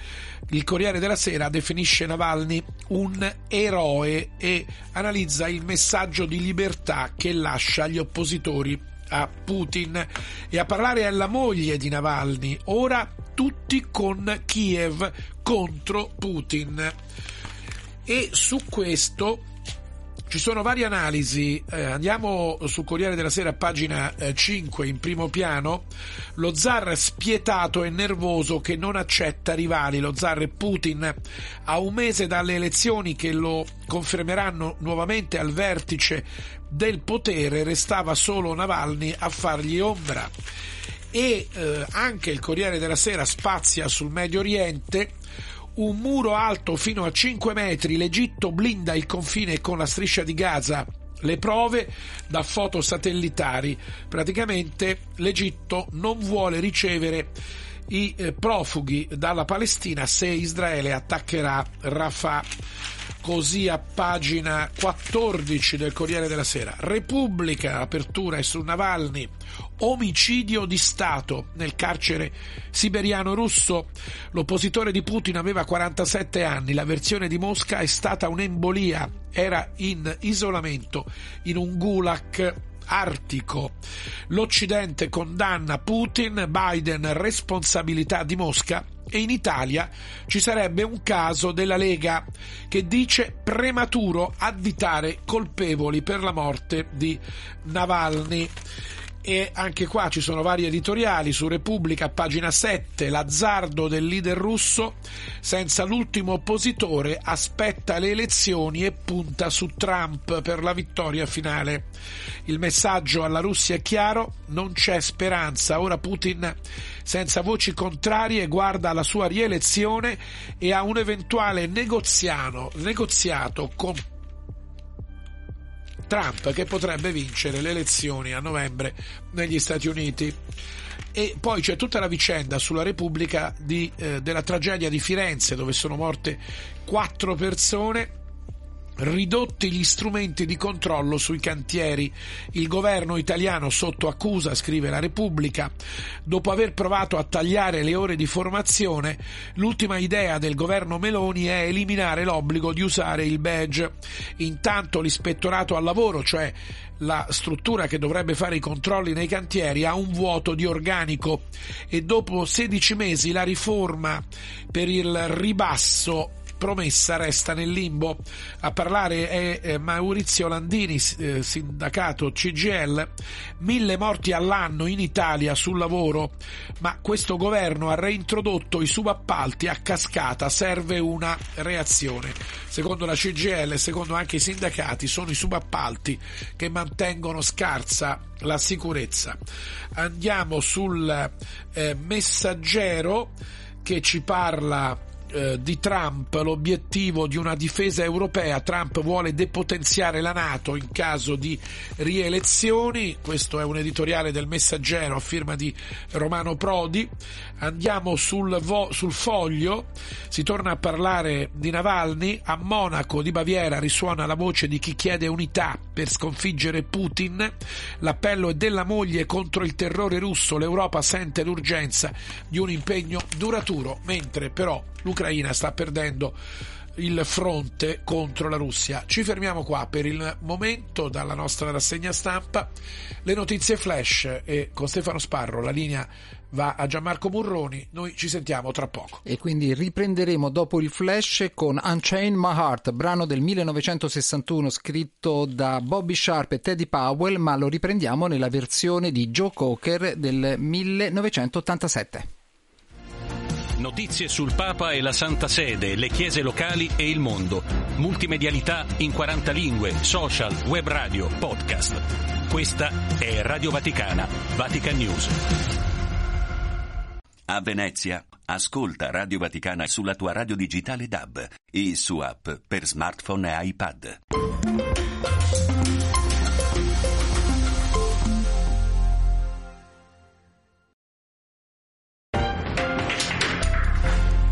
il Corriere della Sera definisce Navalny un eroe e analizza il messaggio di libertà che lascia agli oppositori a Putin. E a parlare è la moglie di Navalny, ora tutti con Kiev contro Putin. E su questo ci sono varie analisi. Eh, andiamo sul Corriere della Sera, pagina eh, cinque, in primo piano. Lo zar spietato e nervoso che non accetta rivali. Lo zar Putin, a un mese dalle elezioni che lo confermeranno nuovamente al vertice del potere, restava solo Navalny a fargli ombra. E eh, anche il Corriere della Sera spazia sul Medio Oriente. Un muro alto fino a cinque metri, l'Egitto blinda il confine con la striscia di Gaza, le prove da foto satellitari. Praticamente l'Egitto non vuole ricevere i profughi dalla Palestina se Israele attaccherà Rafah. così a pagina quattordici del Corriere della Sera. Repubblica, apertura è su Navalny, omicidio di Stato nel carcere siberiano russo. L'oppositore di Putin aveva quarantasette anni, la versione di Mosca è stata un'embolia, era in isolamento in un gulag artico. L'Occidente condanna Putin, Biden responsabilità di Mosca. E in Italia ci sarebbe un caso della Lega che dice prematuro additare colpevoli per la morte di Navalny. E anche qua ci sono vari editoriali. Su Repubblica, pagina sette, l'azzardo del leader russo, senza l'ultimo oppositore aspetta le elezioni e punta su Trump per la vittoria finale. Il messaggio alla Russia è chiaro, non c'è speranza, ora Putin senza voci contrarie guarda alla sua rielezione e a un eventuale negoziano, negoziato con Trump che potrebbe vincere le elezioni a novembre negli Stati Uniti. E poi c'è tutta la vicenda sulla Repubblica di, eh, della tragedia di Firenze, dove sono morte quattro persone, ridotti gli strumenti di controllo sui cantieri. Il governo italiano sotto accusa, scrive la Repubblica, dopo aver provato a tagliare le ore di formazione, l'ultima idea del governo Meloni è eliminare l'obbligo di usare il badge. Intanto l'ispettorato al lavoro, cioè la struttura che dovrebbe fare i controlli nei cantieri, ha un vuoto di organico e dopo sedici mesi la riforma per il ribasso promessa resta nel limbo. A parlare è Maurizio Landini, sindacato C G I L. Mille morti all'anno in Italia sul lavoro, ma questo governo ha reintrodotto i subappalti a cascata, serve una reazione. Secondo la C G I L e secondo anche i sindacati sono i subappalti che mantengono scarsa la sicurezza. Andiamo sul eh, Messaggero che ci parla di Trump, l'obiettivo di una difesa europea. Trump vuole depotenziare la NATO in caso di rielezioni. Questo è un editoriale del Messaggero a firma di Romano Prodi. Andiamo sul, vo- sul Foglio, si torna a parlare di Navalny. A Monaco di Baviera risuona la voce di chi chiede unità per sconfiggere Putin, l'appello è della moglie contro il terrore russo, l'Europa sente l'urgenza di un impegno duraturo, mentre però l'Ucraina sta perdendo il fronte contro la Russia. Ci fermiamo qua per il momento dalla nostra rassegna stampa. Le notizie flash e con Stefano Sparro la linea va a Gianmarco Murroni, noi ci sentiamo tra poco. E quindi riprenderemo dopo il flash con Unchain My Heart, brano del millenovecentosessantuno scritto da Bobby Sharp e Teddy Powell, ma lo riprendiamo nella versione di Joe Cocker del millenovecentottantasette. Notizie sul Papa e la Santa Sede, le chiese locali e il mondo. Multimedialità in quaranta lingue, social, web radio, podcast. Questa è Radio Vaticana, Vatican News. A Venezia, ascolta Radio Vaticana sulla tua radio digitale D A B e su app per smartphone e iPad.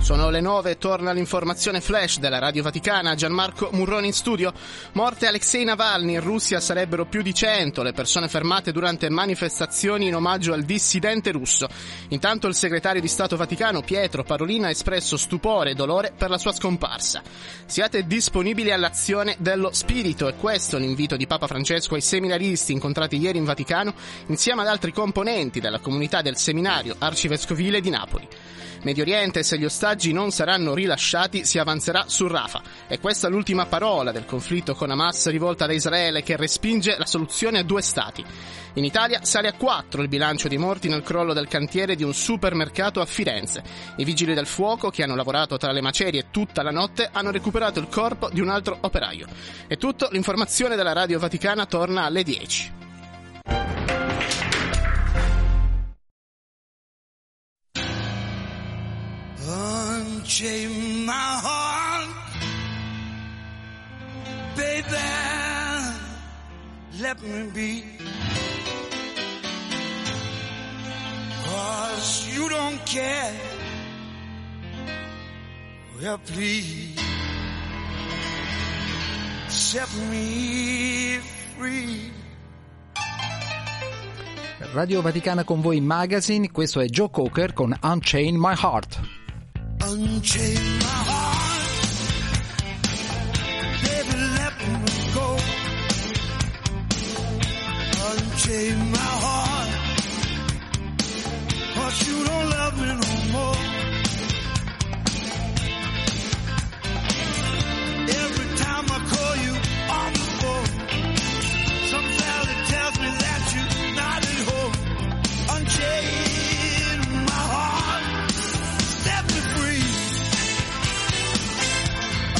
Sono le nove, torna l'informazione flash della Radio Vaticana, Gianmarco Murroni in studio. Morte Alexei Navalny, in Russia sarebbero più di cento le persone fermate durante manifestazioni in omaggio al dissidente russo. Intanto il segretario di Stato Vaticano Pietro Parolin ha espresso stupore e dolore per la sua scomparsa. Siate disponibili all'azione dello spirito, e questo è l'invito di Papa Francesco ai seminaristi incontrati ieri in Vaticano insieme ad altri componenti della comunità del seminario arcivescovile di Napoli. Medio Oriente, se gli ostaggi non saranno rilasciati si avanzerà su Rafah. E questa è l'ultima parola del conflitto con Hamas rivolta da Israele, che respinge la soluzione a due stati. In Italia sale a quattro il bilancio dei morti nel crollo del cantiere di un supermercato a Firenze. I vigili del fuoco, che hanno lavorato tra le macerie tutta la notte, hanno recuperato il corpo di un altro operaio. È tutto, l'informazione della Radio Vaticana torna alle dieci. Unchain my heart, baby, let me be, 'cause you don't care, well please. set me free. Radio Vaticana con voi in magazine, questo è Joe Cocker con Unchain My Heart. Unchain my heart, baby let me go. Unchain my heart, cause you don't love me no more. Every time I call you on the phone, some fella tells me that you're not at home. Unchain my heart, set me free.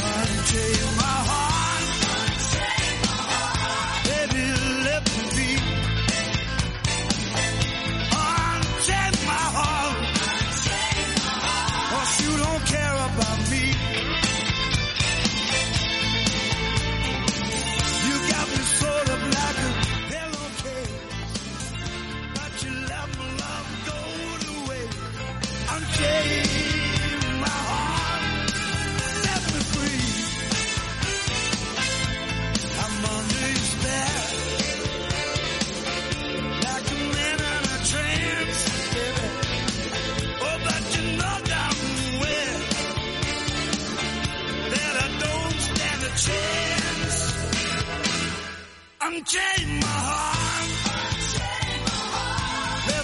Unchain my heart, unchain my heart, baby let me be. Unchain my heart, unchain my heart, cause you don't care about me. Unchain my heart, unchain my heart, let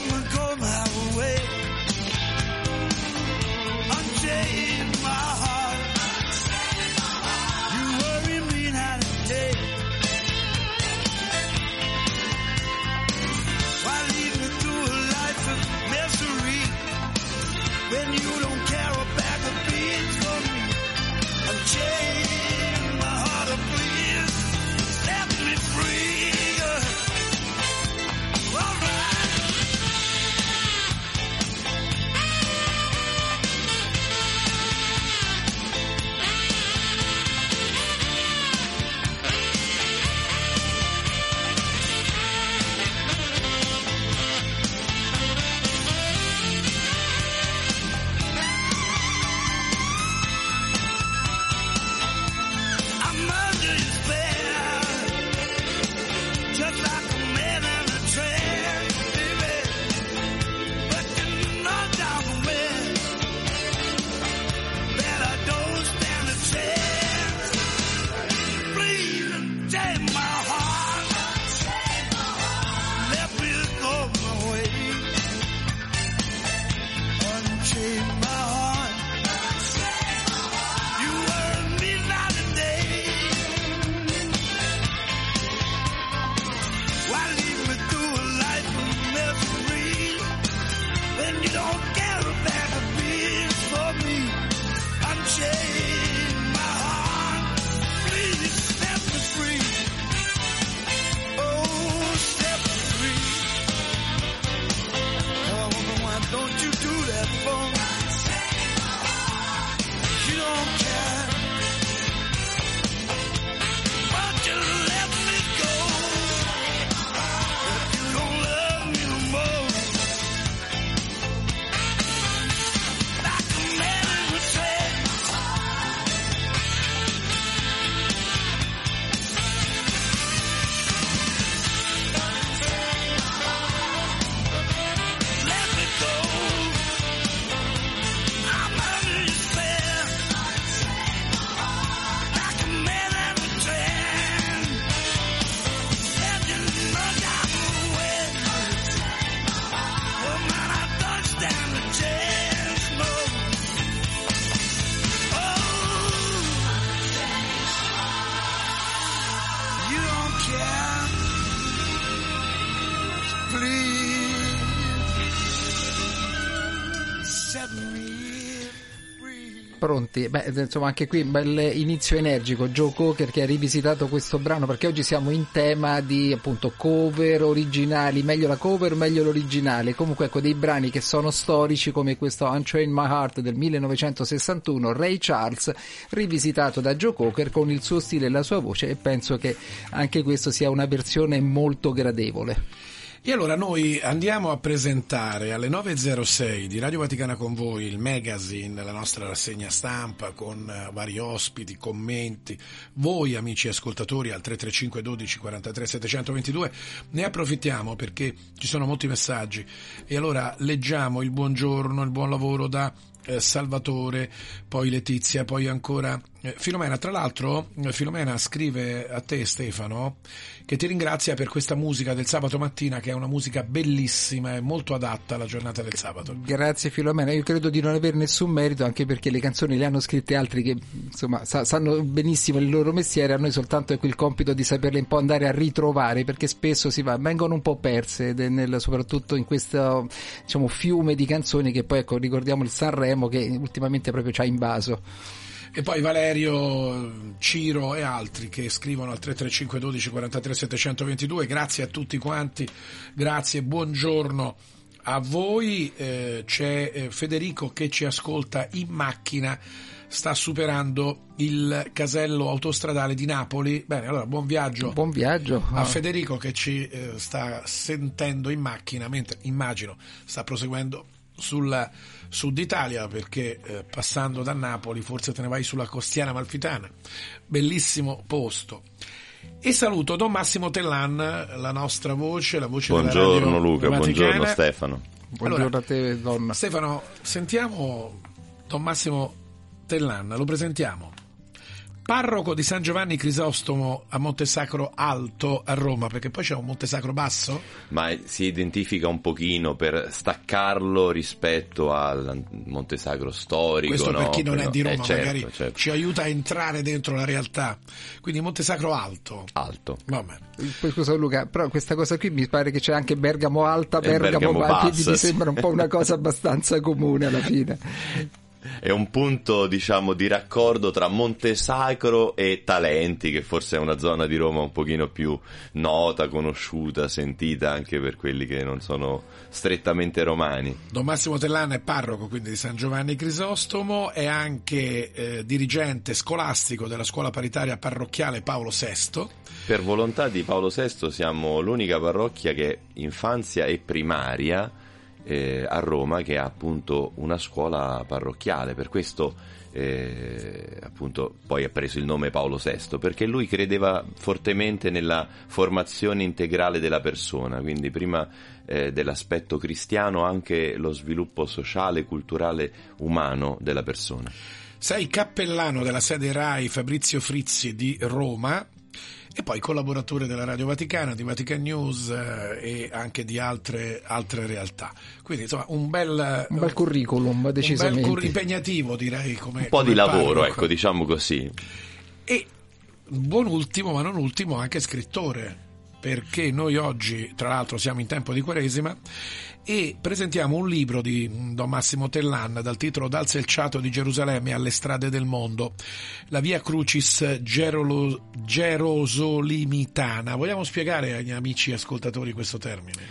me go my way. Unchain my heart, unchain my heart, you worry me night and day. Why lead me through a life of misery when you don't care a bag of beans for me? Unchain my heart, oh please, set me free. Pronti? Beh, insomma, anche qui un bel inizio energico. Joe Cocker che ha rivisitato questo brano, perché oggi siamo in tema di appunto cover originali, meglio la cover, meglio l'originale. Comunque ecco dei brani che sono storici come questo Unchain My Heart del millenovecentosessantuno, Ray Charles, rivisitato da Joe Cocker con il suo stile e la sua voce, e penso che anche questo sia una versione molto gradevole. E allora noi andiamo a presentare alle nove e zero sei di Radio Vaticana con voi il magazine, la nostra rassegna stampa con vari ospiti, commenti. Voi amici ascoltatori al tre tre cinque dodici quarantatré settecentoventidue ne approfittiamo perché ci sono molti messaggi e allora leggiamo il buongiorno, il buon lavoro da Salvatore, poi Letizia, poi ancora Filomena. Tra l'altro Filomena scrive a te, Stefano, che ti ringrazia per questa musica del sabato mattina, che è una musica bellissima e molto adatta alla giornata del sabato. Grazie Filomena, io credo di non aver nessun merito, anche perché le canzoni le hanno scritte altri che insomma sa, sanno benissimo il loro mestiere, a noi soltanto è quel compito di saperle un po' andare a ritrovare, perché spesso si va, vengono un po' perse nel, soprattutto in questo, diciamo, fiume di canzoni che poi, ecco, ricordiamo il Sanremo che ultimamente proprio ci ha invaso. E poi Valerio, Ciro e altri che scrivono al tre tre cinque dodici quarantatré settecentoventidue. Grazie a tutti quanti, grazie, buongiorno a voi. Eh, c'è Federico che ci ascolta in macchina, sta superando il casello autostradale di Napoli. Bene, allora buon viaggio, buon viaggio. Ah. a Federico che ci eh, sta sentendo in macchina, mentre immagino sta proseguendo sul sud Italia, perché eh, passando da Napoli forse te ne vai sulla costiana amalfitana, bellissimo posto. E saluto Don Massimo Tellan, la nostra voce, la voce buongiorno della Radio Luca, Vaticana. Buongiorno Stefano. Buongiorno allora, a te donna. Stefano, sentiamo Don Massimo Tellan, lo presentiamo. Parroco di San Giovanni Crisostomo a Montesacro Alto a Roma, perché poi c'è un Montesacro Basso? Ma si identifica un pochino per staccarlo rispetto al Montesacro storico. Questo no? Per chi non però è di Roma, eh, certo, magari certo. Ci aiuta a entrare dentro la realtà. Quindi Montesacro Alto. Alto. Vabbè. Poi scusa Luca, però questa cosa qui mi pare che c'è anche Bergamo Alta, Bergamo, Bergamo Basso, quindi mi sembra un po' una cosa abbastanza comune alla fine. È un punto, diciamo, di raccordo tra Montesacro e Talenti, che forse è una zona di Roma un pochino più nota, conosciuta, sentita anche per quelli che non sono strettamente romani. Don Massimo Tellan è parroco quindi di San Giovanni Crisostomo, è anche eh, dirigente scolastico della scuola paritaria parrocchiale Paolo sesto. Per volontà di Paolo sesto siamo l'unica parrocchia che infanzia e primaria Eh, a Roma che ha appunto una scuola parrocchiale, per questo eh, appunto poi ha preso il nome Paolo sesto, perché lui credeva fortemente nella formazione integrale della persona, quindi prima eh, dell'aspetto cristiano anche lo sviluppo sociale, culturale, umano della persona. Sei cappellano della sede RAI Fabrizio Frizzi di Roma e poi collaboratore della Radio Vaticana, di Vatican News eh, e anche di altre altre realtà. Quindi insomma un bel un bel curriculum, decisamente. Un bel curriculum impegnativo, direi, come un po' come di lavoro, parlo, ecco, diciamo così. E buon ultimo, ma non ultimo, anche scrittore, perché noi oggi, tra l'altro, siamo in tempo di Quaresima e presentiamo un libro di Don Massimo Tellan dal titolo Dal selciato di Gerusalemme alle strade del mondo, la Via Crucis Gerolo, Gerosolimitana. Vogliamo spiegare agli amici ascoltatori questo termine?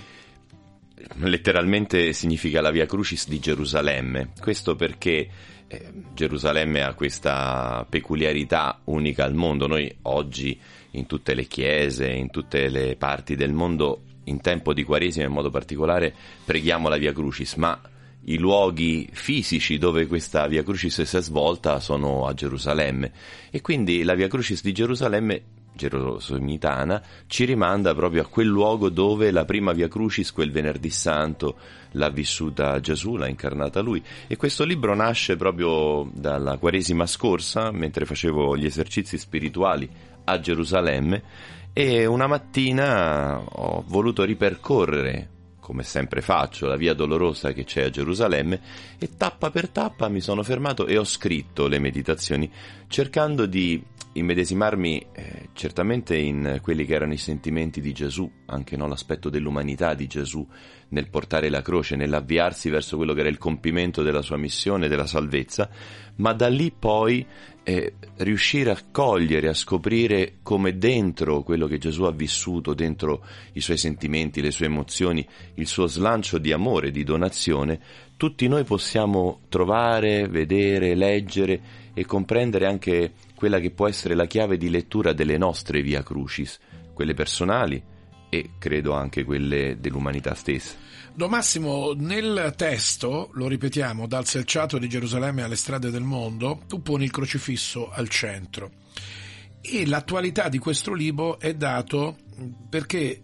Letteralmente significa la Via Crucis di Gerusalemme, questo perché eh, Gerusalemme ha questa peculiarità unica al mondo. Noi oggi in tutte le chiese, in tutte le parti del mondo, in tempo di Quaresima in modo particolare, preghiamo la Via Crucis, ma i luoghi fisici dove questa Via Crucis si è svolta sono a Gerusalemme, e quindi la Via Crucis di Gerusalemme gerosolimitana ci rimanda proprio a quel luogo dove la prima Via Crucis, quel Venerdì Santo, l'ha vissuta Gesù, l'ha incarnata lui. E questo libro nasce proprio dalla Quaresima scorsa, mentre facevo gli esercizi spirituali a Gerusalemme, e una mattina ho voluto ripercorrere, come sempre faccio, la via dolorosa che c'è a Gerusalemme, e tappa per tappa mi sono fermato e ho scritto le meditazioni, cercando di immedesimarmi eh, certamente in quelli che erano i sentimenti di Gesù, anche no, l'aspetto dell'umanità di Gesù nel portare la croce, nell'avviarsi verso quello che era il compimento della sua missione, della salvezza, ma da lì poi eh, riuscire a cogliere, a scoprire come dentro quello che Gesù ha vissuto, dentro i suoi sentimenti, le sue emozioni, il suo slancio di amore, di donazione, tutti noi possiamo trovare, vedere, leggere e comprendere anche quella che può essere la chiave di lettura delle nostre Via Crucis, quelle personali e credo anche quelle dell'umanità stessa. Don Massimo, nel testo, lo ripetiamo, dal selciato di Gerusalemme alle strade del mondo, tu poni il crocifisso al centro. E l'attualità di questo libro è dato perché eh,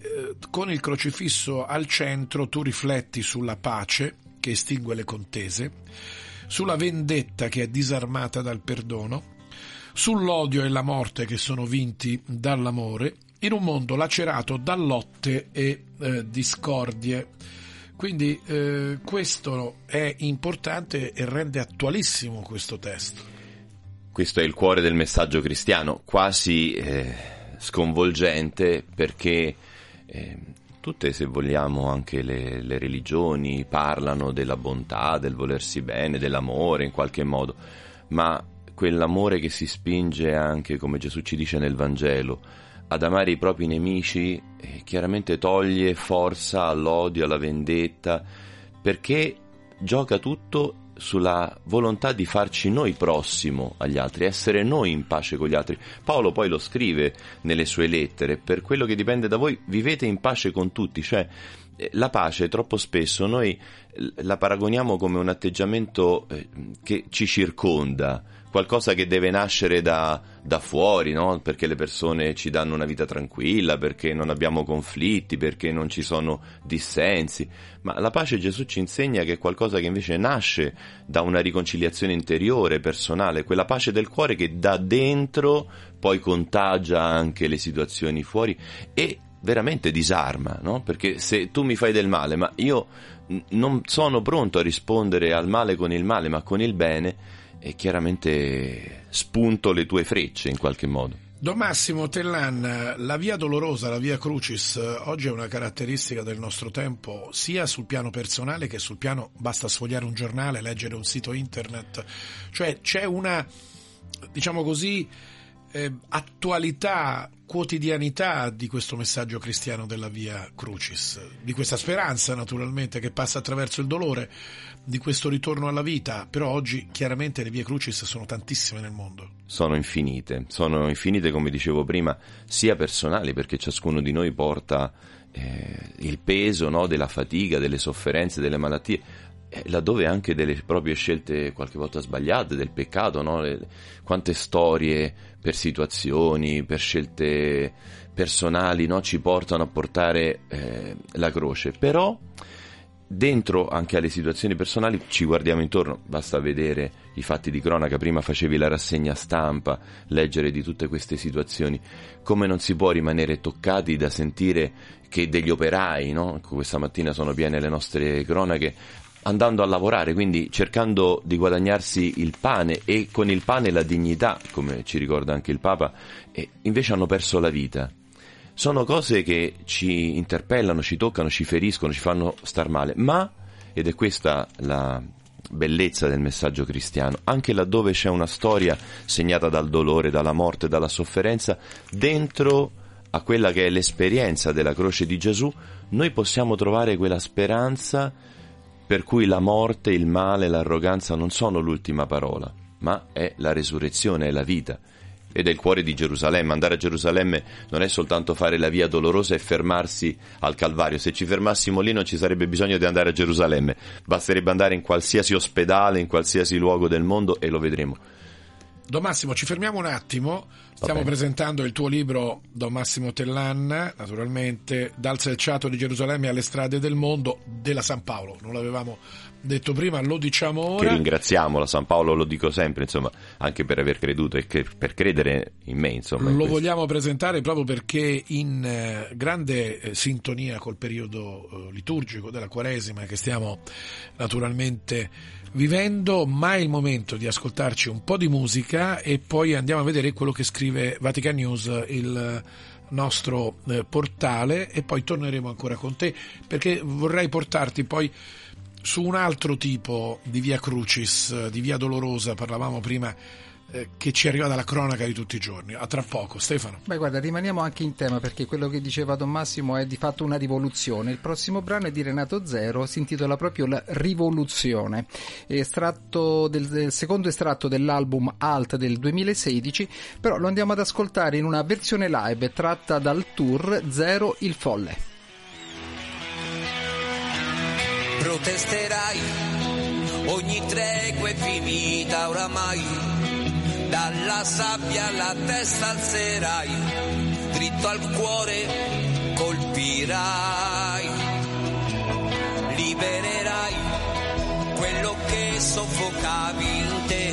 con il crocifisso al centro tu rifletti sulla pace che estingue le contese, sulla vendetta che è disarmata dal perdono, sull'odio e la morte che sono vinti dall'amore, in un mondo lacerato da lotte e eh, discordie. Quindi eh, questo è importante e rende attualissimo questo testo. Questo è il cuore del messaggio cristiano, quasi eh, sconvolgente, perché eh, tutte, se vogliamo, anche le, le religioni parlano della bontà, del volersi bene, dell'amore in qualche modo, ma quell'amore che si spinge anche, come Gesù ci dice nel Vangelo, ad amare i propri nemici, eh, chiaramente toglie forza all'odio, alla vendetta, perché gioca tutto sulla volontà di farci noi prossimo agli altri, essere noi in pace con gli altri. Paolo poi lo scrive nelle sue lettere: per quello che dipende da voi vivete in pace con tutti. Cioè la pace troppo spesso noi la paragoniamo come un atteggiamento che ci circonda, qualcosa che deve nascere da, da fuori, no? Perché le persone ci danno una vita tranquilla, perché non abbiamo conflitti, perché non ci sono dissensi. Ma la pace, Gesù ci insegna che è qualcosa che invece nasce da una riconciliazione interiore, personale, quella pace del cuore che da dentro poi contagia anche le situazioni fuori e veramente disarma, no? Perché se tu mi fai del male, ma io non sono pronto a rispondere al male con il male, ma con il bene, e chiaramente spunto le tue frecce in qualche modo. Don Massimo Tellan, la via dolorosa, la via crucis, oggi è una caratteristica del nostro tempo, sia sul piano personale che sul piano, basta sfogliare un giornale, leggere un sito internet, cioè c'è una, diciamo così, eh, attualità, quotidianità di questo messaggio cristiano della via crucis, di questa speranza naturalmente che passa attraverso il dolore, di questo ritorno alla vita. Però oggi chiaramente le vie crucis sono tantissime nel mondo, sono infinite, sono infinite come dicevo prima, sia personali, perché ciascuno di noi porta eh, il peso, no, della fatica, delle sofferenze, delle malattie, laddove anche delle proprie scelte qualche volta sbagliate, del peccato, no? Quante storie per situazioni, per scelte personali, no? Ci portano a portare eh, la croce. Però dentro anche alle situazioni personali ci guardiamo intorno, basta vedere i fatti di cronaca, prima facevi la rassegna stampa, leggere di tutte queste situazioni, come non si può rimanere toccati da sentire che degli operai, no? Questa mattina sono piene le nostre cronache, andando a lavorare, quindi cercando di guadagnarsi il pane e con il pane la dignità, come ci ricorda anche il Papa, e invece hanno perso la vita. Sono cose che ci interpellano, ci toccano, ci feriscono, ci fanno star male, ma, ed è questa la bellezza del messaggio cristiano, anche laddove c'è una storia segnata dal dolore, dalla morte, dalla sofferenza, dentro a quella che è l'esperienza della croce di Gesù, noi possiamo trovare quella speranza per cui la morte, il male, l'arroganza non sono l'ultima parola, ma è la resurrezione, è la vita. Ed è il cuore di Gerusalemme. Andare a Gerusalemme non è soltanto fare la via dolorosa e fermarsi al Calvario. Se ci fermassimo lì non ci sarebbe bisogno di andare a Gerusalemme. Basterebbe andare in qualsiasi ospedale, in qualsiasi luogo del mondo, e lo vedremo. Don Massimo, ci fermiamo un attimo. Stiamo presentando il tuo libro, Don Massimo Tellan, naturalmente, dal selciato di Gerusalemme alle strade del mondo, della San Paolo. Non l'avevamo detto prima, lo diciamo ora. Che ringraziamo la San Paolo, lo dico sempre, insomma, anche per aver creduto e che, per credere in me, insomma. In lo questo. Vogliamo presentare proprio perché in eh, grande eh, sintonia col periodo eh, liturgico della Quaresima che stiamo naturalmente vivendo, ma è il momento di ascoltarci un po' di musica e poi andiamo a vedere quello che scrive Vatican News, il nostro eh, portale, e poi torneremo ancora con te, perché vorrei portarti poi su un altro tipo di via crucis, di via dolorosa. Parlavamo prima eh, che ci arriva dalla cronaca di tutti i giorni. A tra poco, Stefano. Beh, guarda, rimaniamo anche in tema, perché quello che diceva Don Massimo è di fatto una rivoluzione. Il prossimo brano è di Renato Zero, si intitola proprio La Rivoluzione, estratto del, del secondo estratto dell'album Alt del duemilasedici, però lo andiamo ad ascoltare in una versione live tratta dal tour Zero il Folle. Protesterai ogni tregua è finita oramai, dalla sabbia la testa alzerai, dritto al cuore colpirai, libererai quello che soffocavi in te,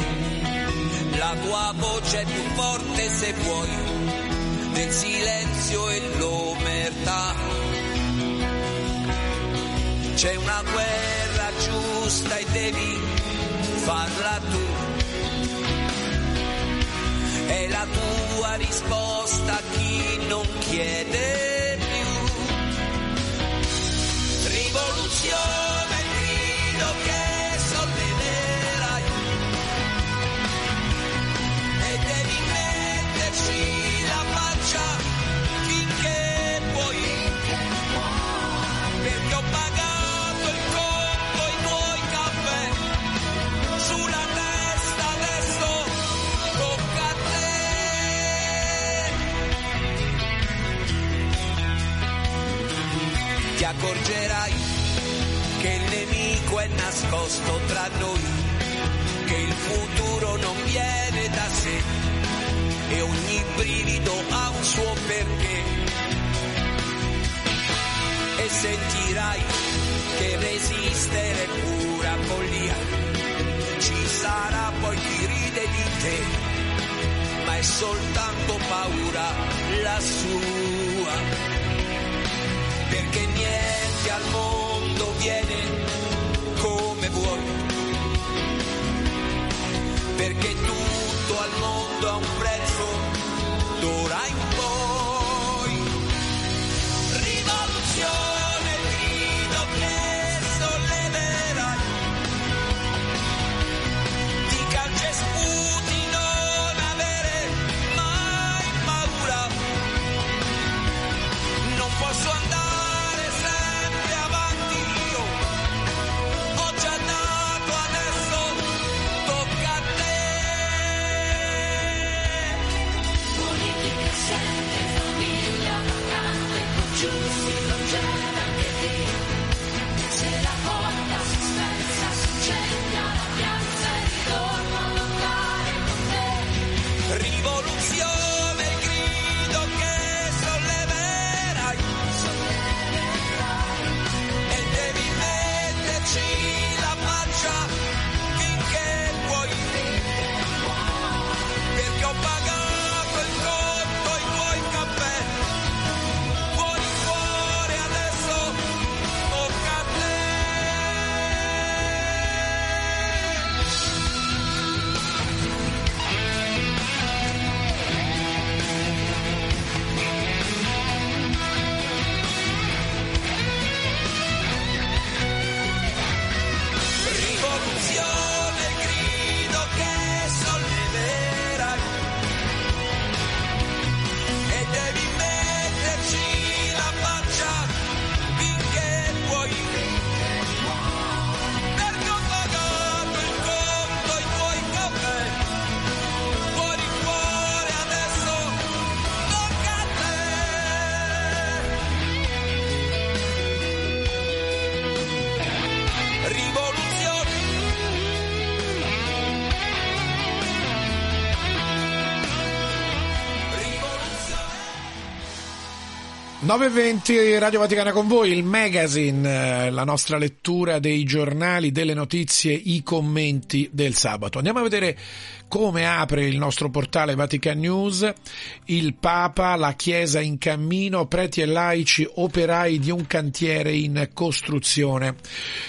la tua voce è più forte se vuoi del silenzio e l'omertà. C'è una guerra giusta e devi farla tu, è la tua risposta a chi non chiede più. Rivoluzione, grido che solleverai, e devi metterci la faccia finché puoi, perché ho pagato accorgerai che il nemico è nascosto tra noi, che il futuro non viene da sé e ogni brivido ha un suo perché, e sentirai che resistere è pura follia, ci sarà poi chi ride di te, ma è soltanto paura la sua. Perché niente al mondo viene come vuoi, perché tutto al mondo ha un prezzo d'ora in poi. Rivoluzione, grido che solleverai, ti calcespunti. nove e venti, Radio Vaticana con voi, il magazine, la nostra lettura dei giornali, delle notizie, i commenti del sabato. Andiamo a vedere come apre il nostro portale Vatican News. Il Papa, la Chiesa in cammino, preti e laici, operai di un cantiere in costruzione.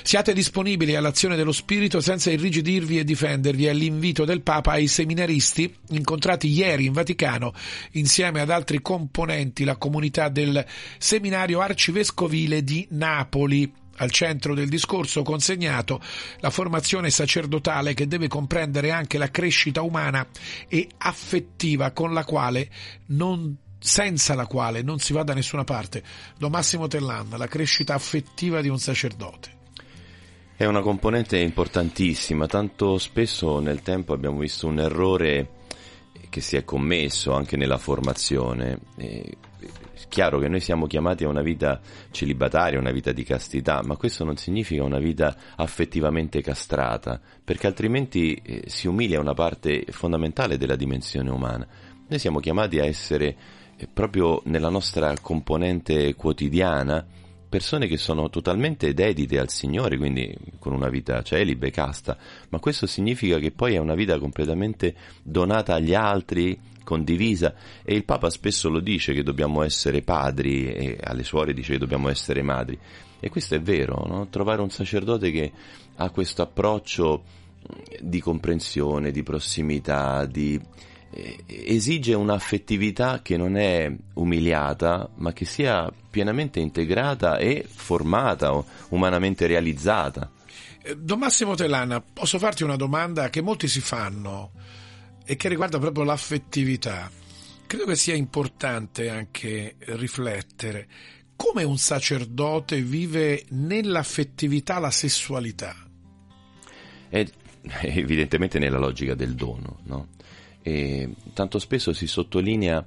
Siate disponibili all'azione dello Spirito senza irrigidirvi e difendervi, è l'invito del Papa ai seminaristi incontrati ieri in Vaticano insieme ad altri componenti la comunità del seminario arcivescovile di Napoli. Al centro del discorso consegnato la formazione sacerdotale, che deve comprendere anche la crescita umana e affettiva con la quale non senza la quale non si va da nessuna parte. Don Massimo Tellan, la crescita affettiva di un sacerdote è una componente importantissima. Tanto spesso nel tempo abbiamo visto un errore che si è commesso anche nella formazione. È chiaro che noi siamo chiamati a una vita celibataria, una vita di castità, ma questo non significa una vita affettivamente castrata, perché altrimenti si umilia una parte fondamentale della dimensione umana. Noi siamo chiamati a essere, proprio nella nostra componente quotidiana, persone che sono totalmente dedite al Signore, quindi con una vita celibe, casta, ma questo significa che poi è una vita completamente donata agli altri, condivisa. E il Papa spesso lo dice, che dobbiamo essere padri, e alle suore dice che dobbiamo essere madri, e questo è vero, no? Trovare un sacerdote che ha questo approccio di comprensione, di prossimità, di... esige un'affettività che non è umiliata, ma che sia pienamente integrata e formata, umanamente realizzata. Don Massimo Tellan, posso farti una domanda che molti si fanno e che riguarda proprio l'affettività? Credo che sia importante anche riflettere come un sacerdote vive nell'affettività la sessualità. È evidentemente nella logica del dono, no? E tanto spesso si sottolinea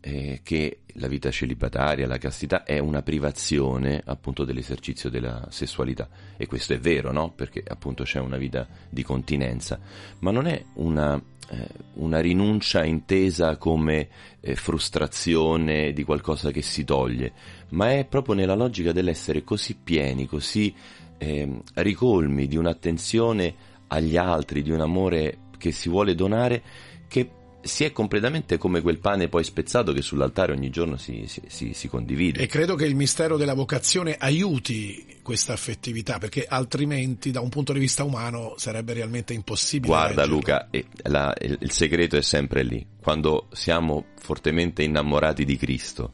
eh, che la vita celibataria, la castità, è una privazione appunto dell'esercizio della sessualità, e questo è vero, no? Perché appunto c'è una vita di continenza, ma non è una, eh, una rinuncia intesa come eh, frustrazione di qualcosa che si toglie, ma è proprio nella logica dell'essere così pieni, così eh, ricolmi di un'attenzione agli altri, di un amore che si vuole donare, che si è completamente come quel pane poi spezzato che sull'altare ogni giorno si, si, si condivide. E credo che il mistero della vocazione aiuti questa affettività, perché altrimenti da un punto di vista umano sarebbe realmente impossibile. Guarda leggerlo. Luca, eh, la, il, il segreto è sempre lì. Quando siamo fortemente innamorati di Cristo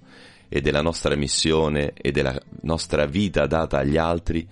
e della nostra missione e della nostra vita data agli altri,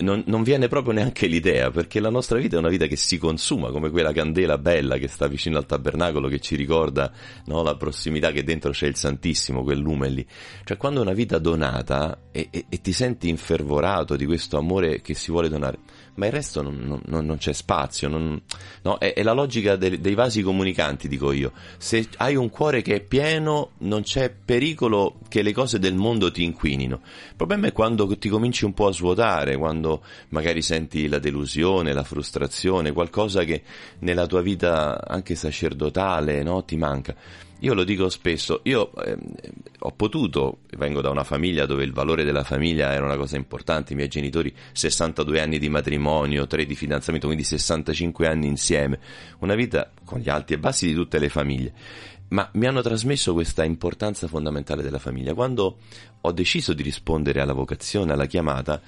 Non, non viene proprio neanche l'idea, perché la nostra vita è una vita che si consuma, come quella candela bella che sta vicino al tabernacolo, che ci ricorda, no, la prossimità, che dentro c'è il Santissimo, quel lume lì. Cioè, quando è una vita donata e, e, e ti senti infervorato di questo amore che si vuole donare, ma il resto non, non, non c'è spazio, non, no, è, è la logica dei, dei vasi comunicanti, dico io. Se hai un cuore che è pieno, non c'è pericolo che le cose del mondo ti inquinino. Il problema è quando ti cominci un po' a svuotare, quando magari senti la delusione, la frustrazione, qualcosa che nella tua vita anche sacerdotale, no, ti manca. Io lo dico spesso, io eh, ho potuto, vengo da una famiglia dove il valore della famiglia era una cosa importante. I miei genitori, sessantadue anni di matrimonio, tre di fidanzamento, quindi sessantacinque anni insieme, una vita con gli alti e bassi di tutte le famiglie, ma mi hanno trasmesso questa importanza fondamentale della famiglia. Quando ho deciso di rispondere alla vocazione, alla chiamata,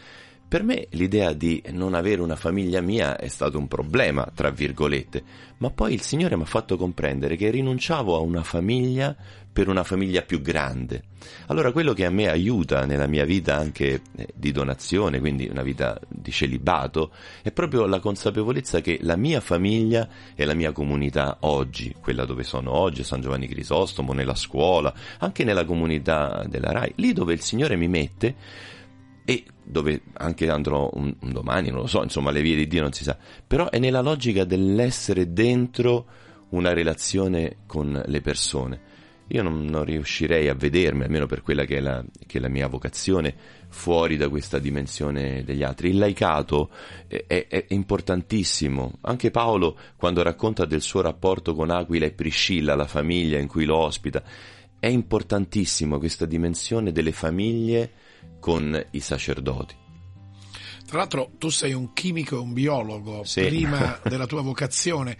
per me l'idea di non avere una famiglia mia è stato un problema, tra virgolette, ma poi il Signore mi ha fatto comprendere che rinunciavo a una famiglia per una famiglia più grande. Allora, quello che a me aiuta nella mia vita anche di donazione, quindi una vita di celibato, è proprio la consapevolezza che la mia famiglia e la mia comunità oggi, quella dove sono oggi, San Giovanni Crisostomo, nella scuola, anche nella comunità della RAI, lì dove il Signore mi mette, e dove anche andrò un, un domani, non lo so, insomma le vie di Dio non si sa, però è nella logica dell'essere dentro una relazione con le persone. Io non, non riuscirei a vedermi, almeno per quella che è, la, che è la mia vocazione, fuori da questa dimensione degli altri. Il laicato è, è, è importantissimo. Anche Paolo, quando racconta del suo rapporto con Aquila e Priscilla, la famiglia in cui lo ospita, è importantissimo questa dimensione delle famiglie con i sacerdoti. Tra l'altro tu sei un chimico e un biologo, sì, prima della tua vocazione,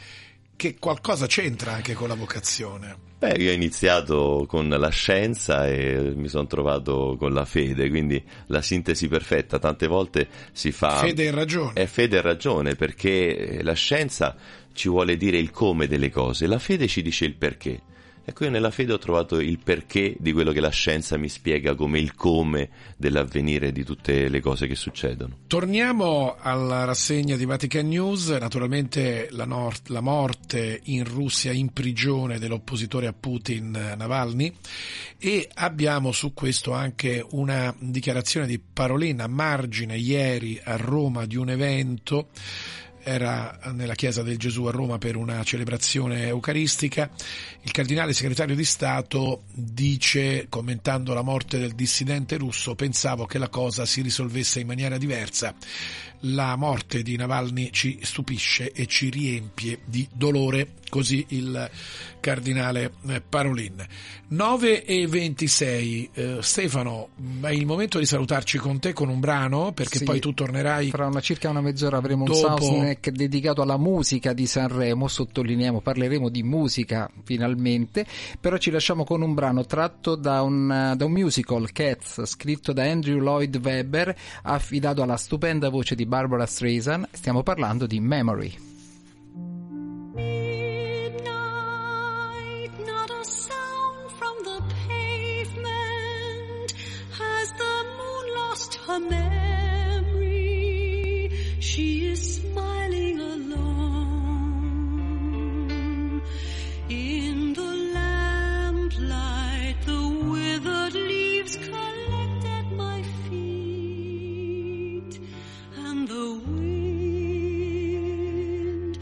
che qualcosa c'entra anche con la vocazione. Beh, io ho iniziato con la scienza e mi sono trovato con la fede, quindi la sintesi perfetta. Tante volte si fa... Fede e ragione. È fede e ragione, perché la scienza ci vuole dire il come delle cose, la fede ci dice il perché. Ecco, io nella fede ho trovato il perché di quello che la scienza mi spiega come il come dell'avvenire di tutte le cose che succedono. Torniamo alla rassegna di Vatican News. Naturalmente la, nor- la morte in Russia in prigione dell'oppositore a Putin Navalny, e abbiamo su questo anche una dichiarazione di Parolin a margine ieri a Roma di un evento. Era nella Chiesa del Gesù a Roma per una celebrazione eucaristica. Il cardinale segretario di Stato dice, commentando la morte del dissidente russo: pensavo che la cosa si risolvesse in maniera diversa. La morte di Navalny ci stupisce e ci riempie di dolore. Così il cardinale Parolin. nove e ventisei. Eh, Stefano, è il momento di salutarci con te con un brano, perché sì, poi tu tornerai. Fra una, circa una mezz'ora avremo dopo... un soundtrack dedicato alla musica di Sanremo. Sottolineiamo, parleremo di musica finalmente, però ci lasciamo con un brano tratto da un, da un musical, Cats, scritto da Andrew Lloyd Webber, affidato alla stupenda voce di Barbara Streisand. Stiamo parlando di Memory. Midnight, not a sound from the pavement. Has the moon lost her memory? She is smiling alone. In the lamplight, the withered leaves collect at my feet, and the wind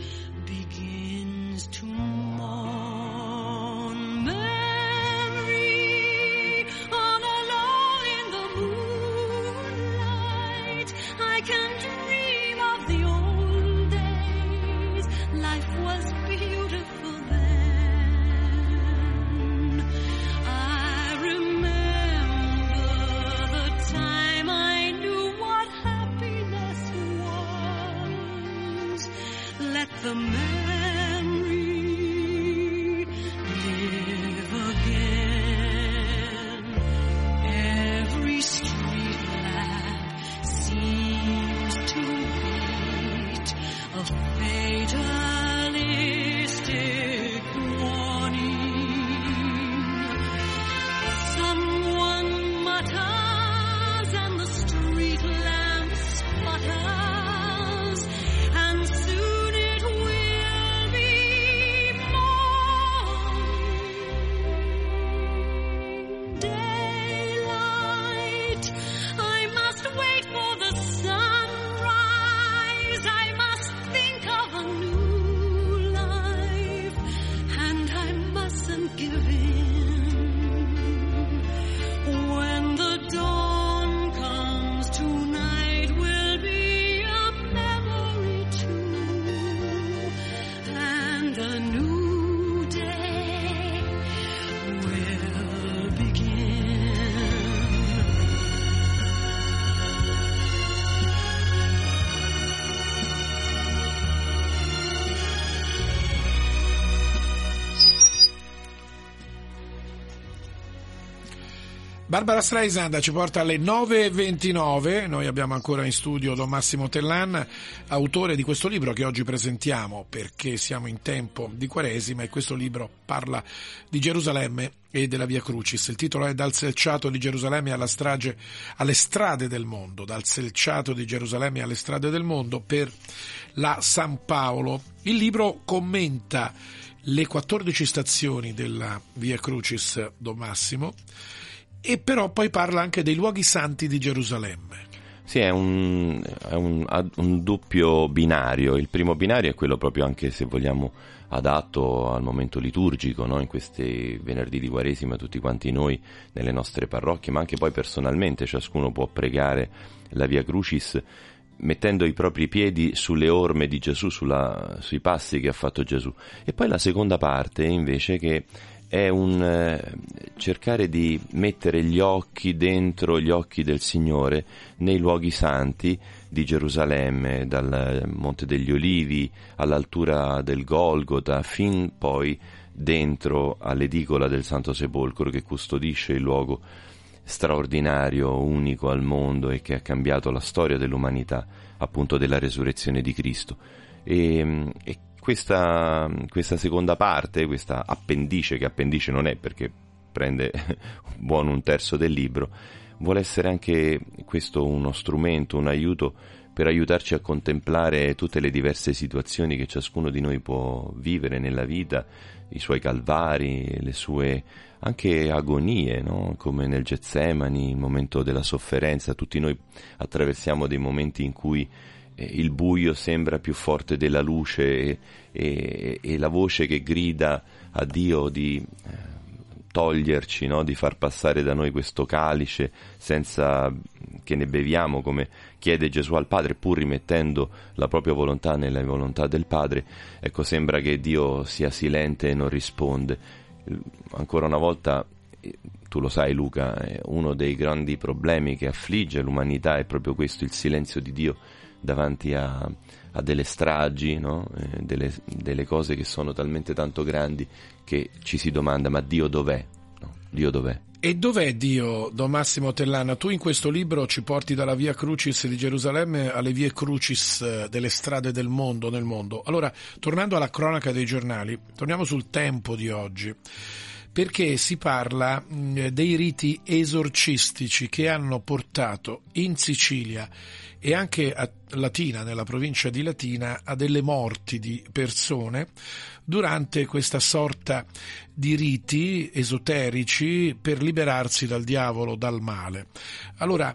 begins to mourn. Memory, on alone in the moonlight, I can dream of the old days. Life was beautiful then. I remember the time I knew what happiness was. Let the memory live again. Every street lamp seems to beat a fatalistic warning. Someone mutters and the street lamp sputters, and soon it will be morning. Daylight, I must wait for the sunrise. I must think of a new life, and I mustn't give in. When the dawn comes, tonight will be a memory too, and a new day will begin. Barbara Streisand ci porta alle nove e ventinove. Noi abbiamo ancora in studio Don Massimo Tellan, autore di questo libro che oggi presentiamo perché siamo in tempo di Quaresima, e questo libro parla di Gerusalemme e della Via Crucis. Il titolo è Dal selciato di Gerusalemme alla strage, alle strade del mondo, dal selciato di Gerusalemme alle strade del mondo, per la San Paolo. Il libro commenta le quattordici stazioni della Via Crucis, Don Massimo, e però poi parla anche dei luoghi santi di Gerusalemme. Sì, è un, è un, un doppio binario. Il primo binario è quello proprio, anche se vogliamo, adatto al momento liturgico, no? In questi venerdì di Quaresima tutti quanti noi nelle nostre parrocchie, ma anche poi personalmente ciascuno può pregare la Via Crucis mettendo i propri piedi sulle orme di Gesù, sulla, sui passi che ha fatto Gesù. E poi la seconda parte invece, che è un eh, cercare di mettere gli occhi dentro gli occhi del Signore nei luoghi santi di Gerusalemme, dal Monte degli Olivi all'altura del Golgota, fin poi dentro all'edicola del Santo Sepolcro, che custodisce il luogo straordinario, unico al mondo, e che ha cambiato la storia dell'umanità, appunto della resurrezione di Cristo. E, e questa, questa seconda parte, questa appendice, che appendice non è perché prende buono un terzo del libro, vuole essere anche questo uno strumento, un aiuto per aiutarci a contemplare tutte le diverse situazioni che ciascuno di noi può vivere nella vita, i suoi calvari, le sue anche agonie, no? Come nel Getsemani, il momento della sofferenza. Tutti noi attraversiamo dei momenti in cui il buio sembra più forte della luce e, e, e la voce che grida a Dio di toglierci, no? Di far passare da noi questo calice senza che ne beviamo, come chiede Gesù al Padre, pur rimettendo la propria volontà nella volontà del Padre. Ecco, sembra che Dio sia silente e non risponde. Ancora una volta, tu lo sai Luca, uno dei grandi problemi che affligge l'umanità è proprio questo, il silenzio di Dio davanti a, a delle stragi, no? eh, delle, delle cose che sono talmente tanto grandi che ci si domanda: ma Dio dov'è? No? Dio dov'è? E dov'è Dio, Don Massimo Tellana? Tu in questo libro ci porti dalla Via Crucis di Gerusalemme alle Vie Crucis delle strade del mondo, nel mondo. Allora, tornando alla cronaca dei giornali, torniamo sul tempo di oggi, perché si parla dei riti esorcistici che hanno portato in Sicilia e anche a Latina, nella provincia di Latina, a delle morti di persone durante questa sorta di riti esoterici per liberarsi dal diavolo, dal male. Allora,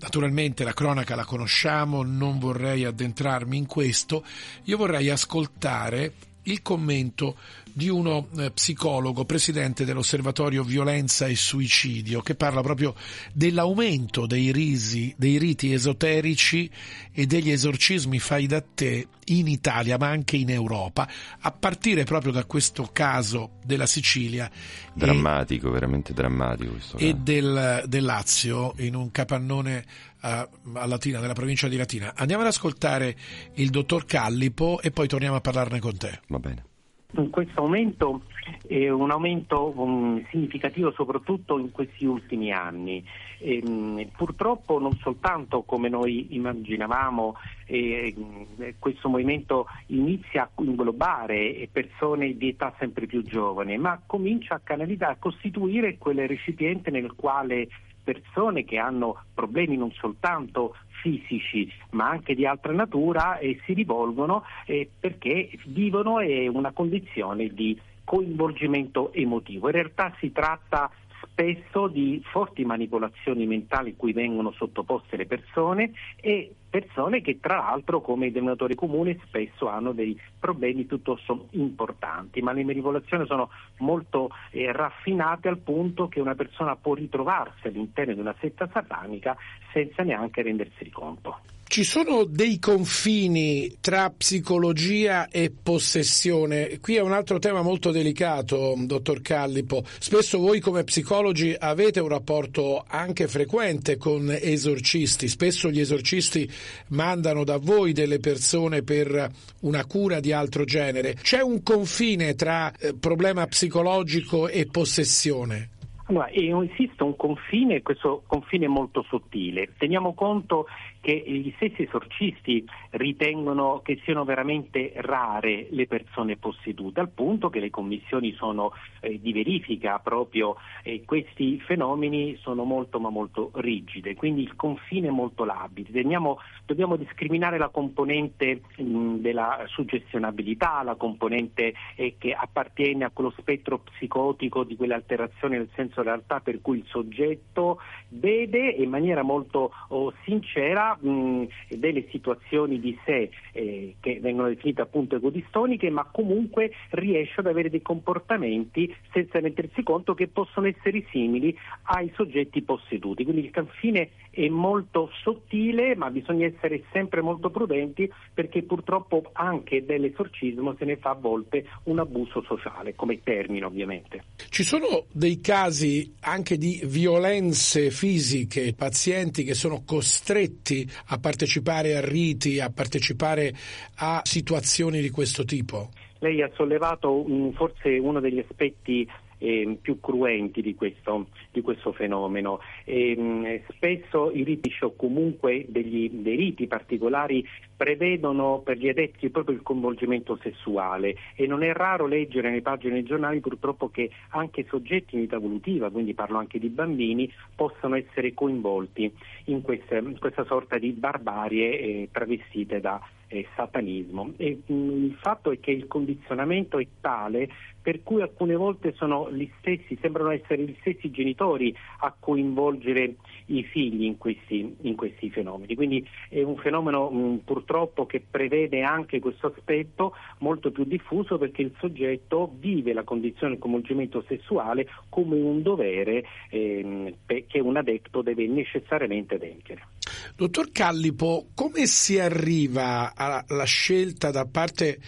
naturalmente la cronaca la conosciamo, non vorrei addentrarmi in questo, io vorrei ascoltare il commento di uno psicologo, presidente dell'Osservatorio Violenza e Suicidio, che parla proprio dell'aumento dei, risi, dei riti esoterici e degli esorcismi fai da te in Italia, ma anche in Europa, a partire proprio da questo caso della Sicilia. Drammatico, e, veramente drammatico questo caso. E del, del Lazio, in un capannone a, a Latina, nella provincia di Latina. Andiamo ad ascoltare il dottor Callipo e poi torniamo a parlarne con te. Va bene. Questo aumento è un aumento significativo soprattutto in questi ultimi anni. Purtroppo non soltanto come noi immaginavamo, questo movimento inizia a inglobare persone di età sempre più giovane, ma comincia a canalizzare, a costituire quel recipiente nel quale persone che hanno problemi non soltanto fisici ma anche di altra natura e si rivolgono eh, perché vivono eh, una condizione di coinvolgimento emotivo. In realtà si tratta spesso di forti manipolazioni mentali cui vengono sottoposte le persone, e persone che tra l'altro come denominatore comune spesso hanno dei problemi piuttosto importanti, ma le manipolazioni sono molto eh, raffinate al punto che una persona può ritrovarsi all'interno di una setta satanica senza neanche rendersi conto. Ci sono dei confini tra psicologia e possessione. Qui è un altro tema molto delicato, dottor Callipo. Spesso voi come psicologi avete un rapporto anche frequente con esorcisti. Spesso gli esorcisti mandano da voi delle persone per una cura di altro genere. C'è un confine tra problema psicologico e possessione? Allora, esiste un confine, e questo confine è molto sottile. Teniamo conto che gli stessi esorcisti ritengono che siano veramente rare le persone possedute, al punto che le commissioni sono eh, di verifica proprio, eh, questi fenomeni sono molto ma molto rigide, quindi il confine è molto labile. Teniamo, dobbiamo discriminare la componente mh, della suggestionabilità, la componente eh, che appartiene a quello spettro psicotico di quell'alterazione del senso della realtà per cui il soggetto vede in maniera molto oh, sincera delle situazioni di sé eh, che vengono definite appunto egodistoniche, ma comunque riesce ad avere dei comportamenti senza rendersi conto che possono essere simili ai soggetti posseduti. Quindi il confine è molto sottile, ma bisogna essere sempre molto prudenti, perché purtroppo anche dell'esorcismo se ne fa a volte un abuso sociale, come termine ovviamente. Ci sono dei casi anche di violenze fisiche, pazienti che sono costretti a partecipare a riti, a partecipare a situazioni di questo tipo? Lei ha sollevato um, forse uno degli aspetti eh, più cruenti di questo, di questo fenomeno. E, spesso i riti o comunque degli, dei riti particolari prevedono per gli adepti proprio il coinvolgimento sessuale, e non è raro leggere nelle pagine dei giornali purtroppo che anche soggetti in età evolutiva, quindi parlo anche di bambini, possono essere coinvolti in queste, in questa sorta di barbarie eh, travestite da eh, satanismo. E, mh, il fatto è che il condizionamento è tale per cui alcune volte sono gli stessi, sembrano essere gli stessi genitori a coinvolgere i figli in questi, in questi fenomeni. Quindi è un fenomeno mh, purtroppo che prevede anche questo aspetto molto più diffuso, perché il soggetto vive la condizione del coinvolgimento sessuale come un dovere ehm, che un adepto deve necessariamente adempiere. Dottor Callipo, come si arriva alla scelta da parte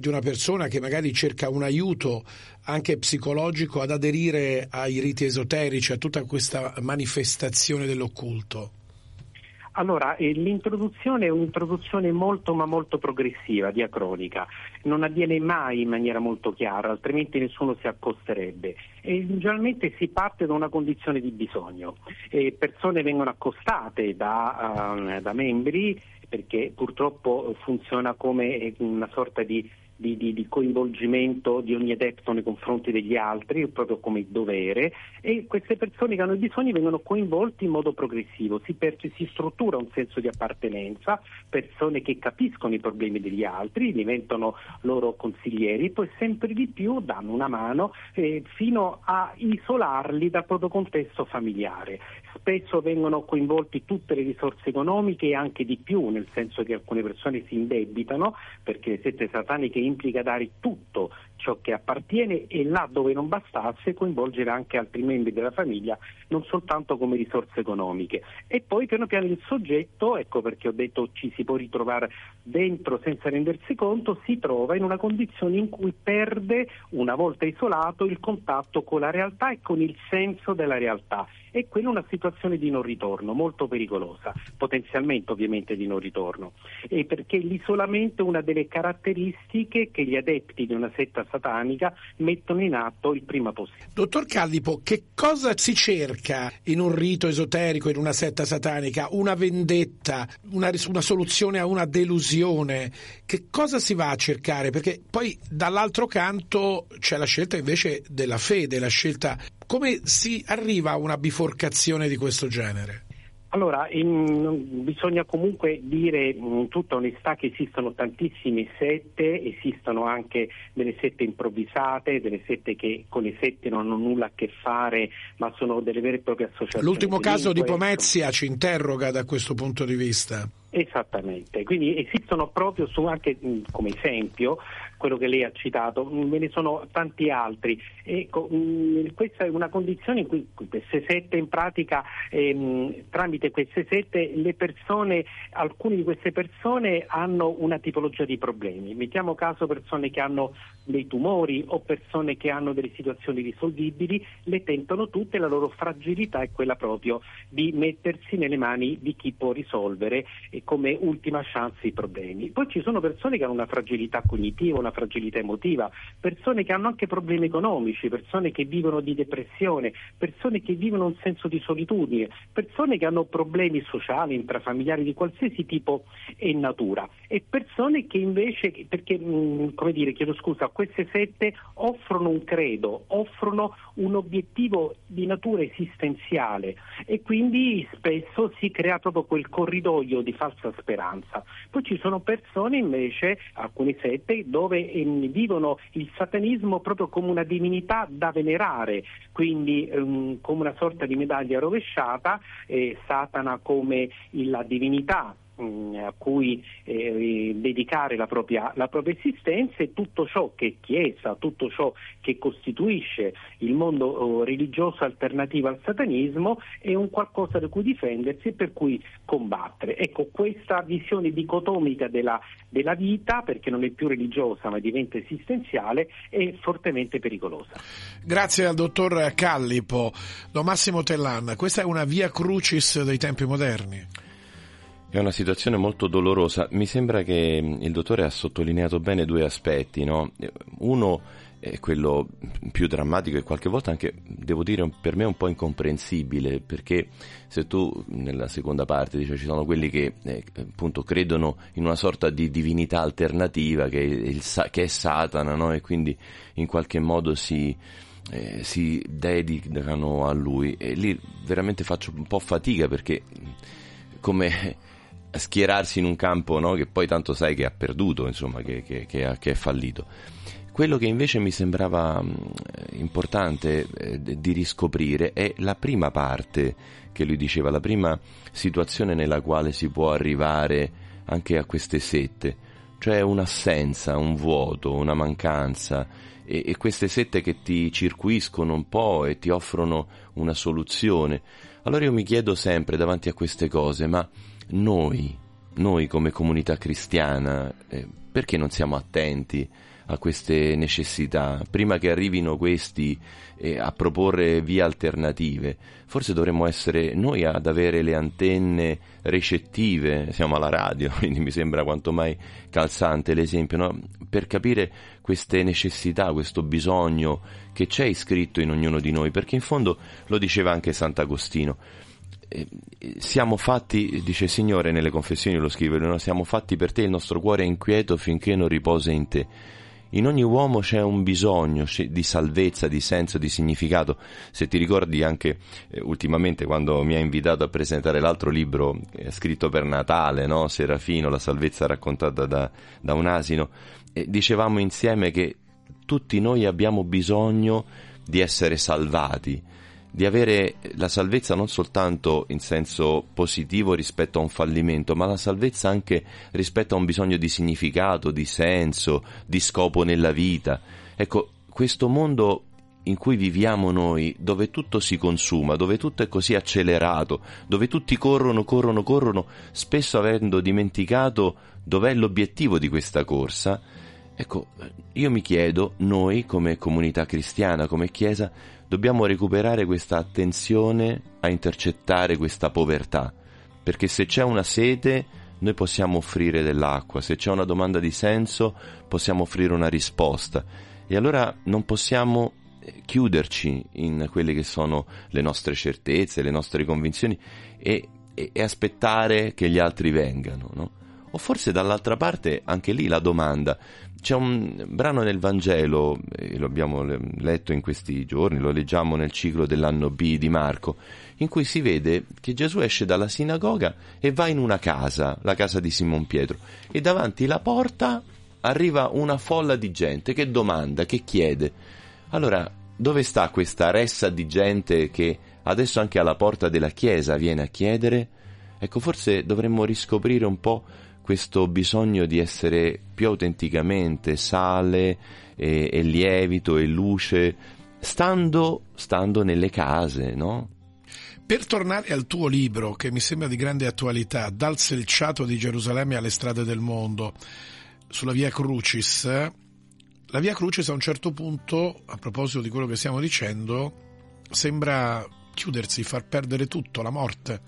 di una persona che magari cerca un aiuto anche psicologico ad aderire ai riti esoterici, a tutta questa manifestazione dell'occulto? Allora, eh, l'introduzione è un'introduzione molto ma molto progressiva, diacronica. Non avviene mai in maniera molto chiara, altrimenti nessuno si accosterebbe. E, generalmente si parte da una condizione di bisogno. E persone vengono accostate da, uh, da membri, perché purtroppo funziona come una sorta di, di, di, di coinvolgimento di ogni adepto nei confronti degli altri, proprio come dovere, e queste persone che hanno bisogni vengono coinvolti in modo progressivo, si, per, si struttura un senso di appartenenza, persone che capiscono i problemi degli altri, diventano loro consiglieri, poi sempre di più danno una mano eh, fino a isolarli dal proprio contesto familiare. Spesso vengono coinvolti tutte le risorse economiche e anche di più, nel senso che alcune persone si indebitano, perché le sette sataniche implica dare tutto ciò che appartiene, e là dove non bastasse coinvolgere anche altri membri della famiglia, non soltanto come risorse economiche. E poi piano piano il soggetto, ecco perché ho detto ci si può ritrovare dentro senza rendersi conto, si trova in una condizione in cui perde, una volta isolato, il contatto con la realtà e con il senso della realtà. E quella è una situazione di non ritorno, molto pericolosa, potenzialmente ovviamente di non ritorno, e perché l'isolamento è una delle caratteristiche che gli adepti di una setta satanica mettono in atto il prima possibile. Dottor Callipo, che cosa si cerca in un rito esoterico, in una setta satanica? Una vendetta, una, una soluzione a una delusione? Che cosa si va a cercare? Perché poi dall'altro canto c'è la scelta invece della fede, la scelta... Come si arriva a una biforcazione di questo genere? Allora, in, bisogna comunque dire in tutta onestà che esistono tantissime sette, esistono anche delle sette improvvisate, delle sette che con le sette non hanno nulla a che fare, ma sono delle vere e proprie associazioni. L'ultimo caso di Pomezia ci interroga da questo punto di vista. Esattamente, quindi esistono proprio, su anche come esempio quello che lei ha citato, ve ne sono tanti altri. Ecco, questa è una condizione in cui queste sette in pratica ehm, tramite queste sette le persone, alcune di queste persone hanno una tipologia di problemi, mettiamo caso persone che hanno dei tumori o persone che hanno delle situazioni irrisolvibili, le tentano tutte, la loro fragilità è quella proprio di mettersi nelle mani di chi può risolvere e come ultima chance i problemi. Poi ci sono persone che hanno una fragilità cognitiva, una fragilità emotiva, persone che hanno anche problemi economici, persone che vivono di depressione, persone che vivono un senso di solitudine, persone che hanno problemi sociali, intrafamiliari di qualsiasi tipo e natura, e persone che invece, perché come dire, chiedo scusa, queste sette offrono un credo, offrono un obiettivo di natura esistenziale, e quindi spesso si crea proprio quel corridoio di falsa speranza. Poi ci sono persone invece, alcune sette, dove ehm, vivono il satanismo proprio come una divinità da venerare, quindi ehm, come una sorta di medaglia rovesciata, eh, Satana come la divinità a cui eh, dedicare la propria, la propria esistenza, e tutto ciò che è chiesa, tutto ciò che costituisce il mondo religioso alternativo al satanismo è un qualcosa da cui difendersi e per cui combattere. Ecco, questa visione dicotomica della, della vita, perché non è più religiosa ma diventa esistenziale, è fortemente pericolosa. Grazie al dottor Callipo. Don Massimo Tellan, questa è una via crucis dei tempi moderni. È una situazione molto dolorosa. Mi sembra che il dottore ha sottolineato bene due aspetti, no? Uno è quello più drammatico e qualche volta anche, devo dire, per me un po' incomprensibile, perché se tu nella seconda parte dici, ci sono quelli che eh, appunto credono in una sorta di divinità alternativa che è, il, che è Satana, no? E quindi in qualche modo si... Eh, si dedicano a lui, e lì veramente faccio un po' fatica, perché come schierarsi in un campo, no, che poi tanto sai che ha perduto, insomma, che, che, che, ha, che è fallito. Quello che invece mi sembrava importante eh, di riscoprire è la prima parte che lui diceva, la prima situazione nella quale si può arrivare anche a queste sette, cioè un'assenza, un vuoto, una mancanza, e queste sette che ti circuiscono un po' e ti offrono una soluzione. Allora io mi chiedo sempre davanti a queste cose, ma noi, noi come comunità cristiana, eh, perché non siamo attenti a queste necessità? Prima che arrivino questi eh, a proporre vie alternative, forse dovremmo essere noi ad avere le antenne recettive. Siamo alla radio, quindi mi sembra quanto mai calzante l'esempio, no? Per capire queste necessità, questo bisogno che c'è iscritto in ognuno di noi, perché in fondo, lo diceva anche Sant'Agostino, eh, siamo fatti, dice Signore nelle confessioni, lo scrive, no? Siamo fatti per te, il nostro cuore è inquieto finché non riposa in te. In ogni uomo c'è un bisogno di salvezza, di senso, di significato. Se ti ricordi anche eh, ultimamente, quando mi ha invitato a presentare l'altro libro eh, scritto per Natale, no? Serafino, la salvezza raccontata da, da un asino, eh, dicevamo insieme che tutti noi abbiamo bisogno di essere salvati, di avere la salvezza non soltanto in senso positivo rispetto a un fallimento, ma la salvezza anche rispetto a un bisogno di significato, di senso, di scopo nella vita. Ecco, questo mondo in cui viviamo noi, dove tutto si consuma, dove tutto è così accelerato, dove tutti corrono, corrono, corrono, spesso avendo dimenticato dov'è l'obiettivo di questa corsa. Ecco, io mi chiedo, noi come comunità cristiana, come Chiesa, dobbiamo recuperare questa attenzione a intercettare questa povertà, perché se c'è una sete noi possiamo offrire dell'acqua, se c'è una domanda di senso possiamo offrire una risposta, e allora non possiamo chiuderci in quelle che sono le nostre certezze, le nostre convinzioni e, e, e aspettare che gli altri vengano, no? O forse dall'altra parte anche lì la domanda. C'è un brano nel Vangelo, e lo abbiamo letto in questi giorni, lo leggiamo nel ciclo dell'anno B di Marco, in cui si vede che Gesù esce dalla sinagoga e va in una casa, la casa di Simon Pietro, e davanti la porta arriva una folla di gente che domanda, che chiede. Allora, dove sta questa ressa di gente che adesso anche alla porta della chiesa viene a chiedere? Ecco, forse dovremmo riscoprire un po' questo bisogno di essere più autenticamente sale e, e lievito e luce, stando, stando nelle case, no? Per tornare al tuo libro, che mi sembra di grande attualità, Dal selciato di Gerusalemme alle strade del mondo, sulla Via Crucis, la Via Crucis a un certo punto, a proposito di quello che stiamo dicendo, sembra chiudersi, far perdere tutto, la morte,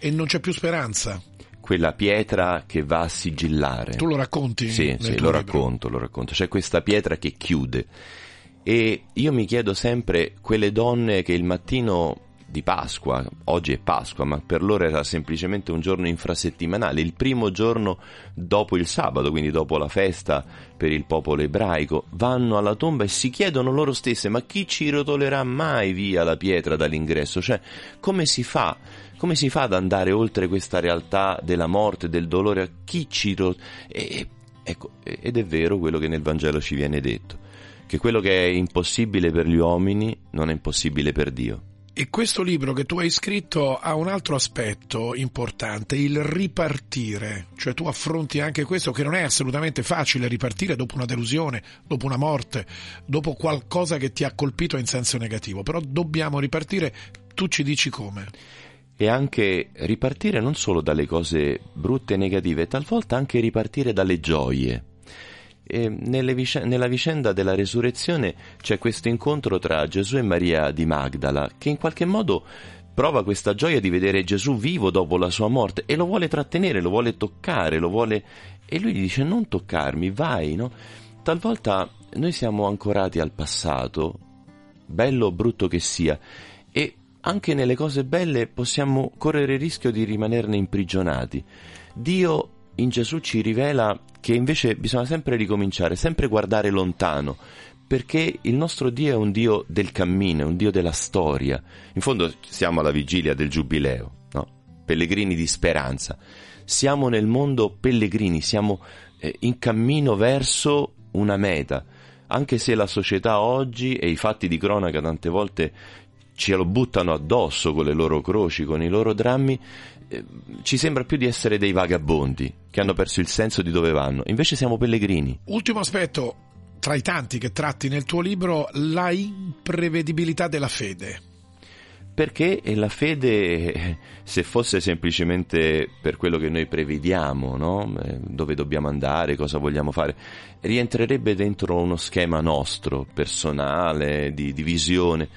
e non c'è più speranza. Quella pietra che va a sigillare. Tu lo racconti? Sì, sì, lo libro. racconto, lo racconto. C'è questa pietra che chiude. E io mi chiedo sempre, quelle donne che il mattino di Pasqua, oggi è Pasqua, ma per loro era semplicemente un giorno infrasettimanale, il primo giorno dopo il sabato, quindi dopo la festa per il popolo ebraico, vanno alla tomba e si chiedono loro stesse, ma chi ci rotolerà mai via la pietra dall'ingresso? Cioè, come si fa? Come si fa ad andare oltre questa realtà della morte, del dolore? A chi ci ro- e, ecco, ed è vero quello che nel Vangelo ci viene detto, che quello che è impossibile per gli uomini non è impossibile per Dio. E questo libro che tu hai scritto ha un altro aspetto importante, il ripartire, cioè tu affronti anche questo, che non è assolutamente facile ripartire dopo una delusione, dopo una morte, dopo qualcosa che ti ha colpito in senso negativo, però dobbiamo ripartire, tu ci dici come. E anche ripartire non solo dalle cose brutte e negative, talvolta anche ripartire dalle gioie. E nelle vic- nella vicenda della resurrezione c'è questo incontro tra Gesù e Maria di Magdala, che in qualche modo prova questa gioia di vedere Gesù vivo dopo la sua morte e lo vuole trattenere, lo vuole toccare, lo vuole... e lui gli dice non toccarmi, vai, no? Talvolta noi siamo ancorati al passato, bello o brutto che sia, e anche nelle cose belle possiamo correre il rischio di rimanerne imprigionati. Dio in Gesù ci rivela che invece bisogna sempre ricominciare, sempre guardare lontano, perché il nostro Dio è un Dio del cammino, è un Dio della storia. In fondo siamo alla vigilia del Giubileo, no? Pellegrini di speranza. Siamo nel mondo pellegrini, siamo eh, in cammino verso una meta, anche se la società oggi e i fatti di cronaca tante volte ce lo buttano addosso con le loro croci, con i loro drammi, eh, ci sembra più di essere dei vagabondi che hanno perso il senso di dove vanno. Invece siamo pellegrini. Ultimo aspetto, tra i tanti che tratti nel tuo libro, la imprevedibilità della fede. Perché la fede, se fosse semplicemente per quello che noi prevediamo, no? Dove dobbiamo andare, cosa vogliamo fare, rientrerebbe dentro uno schema nostro, personale, di, di visione.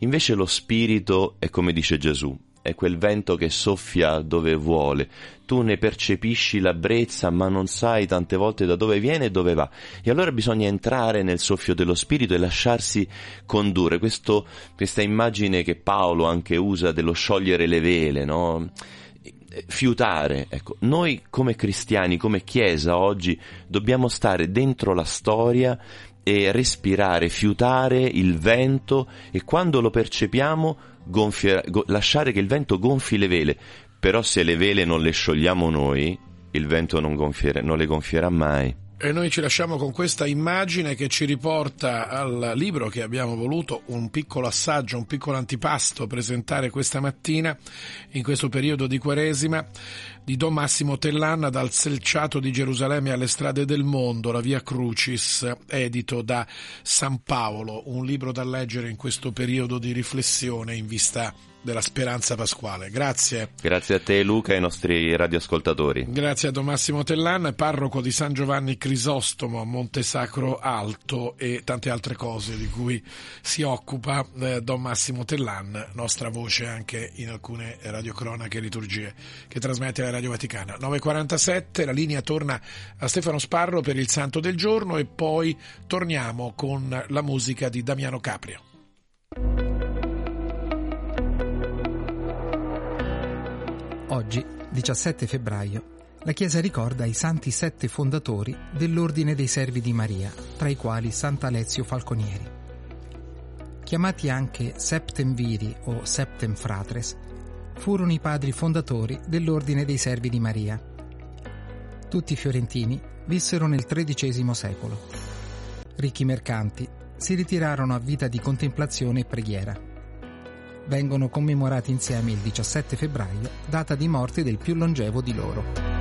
Invece lo spirito è come dice Gesù, è quel vento che soffia dove vuole, tu ne percepisci la brezza ma non sai tante volte da dove viene e dove va, e allora bisogna entrare nel soffio dello spirito e lasciarsi condurre. Questo, questa immagine che Paolo anche usa dello sciogliere le vele, no? Fiutare, ecco, noi come cristiani, come chiesa oggi dobbiamo stare dentro la storia e respirare, fiutare il vento, e quando lo percepiamo gonfia, go, lasciare che il vento gonfi le vele. Però se le vele non le sciogliamo noi, il vento non, gonfiere, non le gonfierà mai. E noi ci lasciamo con questa immagine che ci riporta al libro che abbiamo voluto, un piccolo assaggio, un piccolo antipasto, presentare questa mattina, in questo periodo di Quaresima, di Don Massimo Tellanna, Dal selciato di Gerusalemme alle strade del mondo, la Via Crucis, edito da San Paolo, un libro da leggere in questo periodo di riflessione in vista della speranza pasquale. Grazie. Grazie a te Luca e ai nostri radioascoltatori. Grazie a Don Massimo Tellanna, parroco di San Giovanni Crisostomo a Montesacro Alto, e tante altre cose di cui si occupa eh, Don Massimo Tellanna, nostra voce anche in alcune radiocronache e liturgie che trasmette la Radio Vaticana. nove e quarantasette, la linea torna a Stefano Sparro per il Santo del Giorno e poi torniamo con la musica di Damiano Caprio. Oggi, diciassette febbraio, la Chiesa ricorda i santi sette fondatori dell'Ordine dei Servi di Maria, tra i quali Sant'Alezio Falconieri. Chiamati anche Septemviri o Septemfratres, furono i padri fondatori dell'Ordine dei Servi di Maria. Tutti fiorentini vissero nel tredicesimo secolo. Ricchi mercanti, si ritirarono a vita di contemplazione e preghiera. Vengono commemorati insieme il diciassette febbraio, data di morte del più longevo di loro.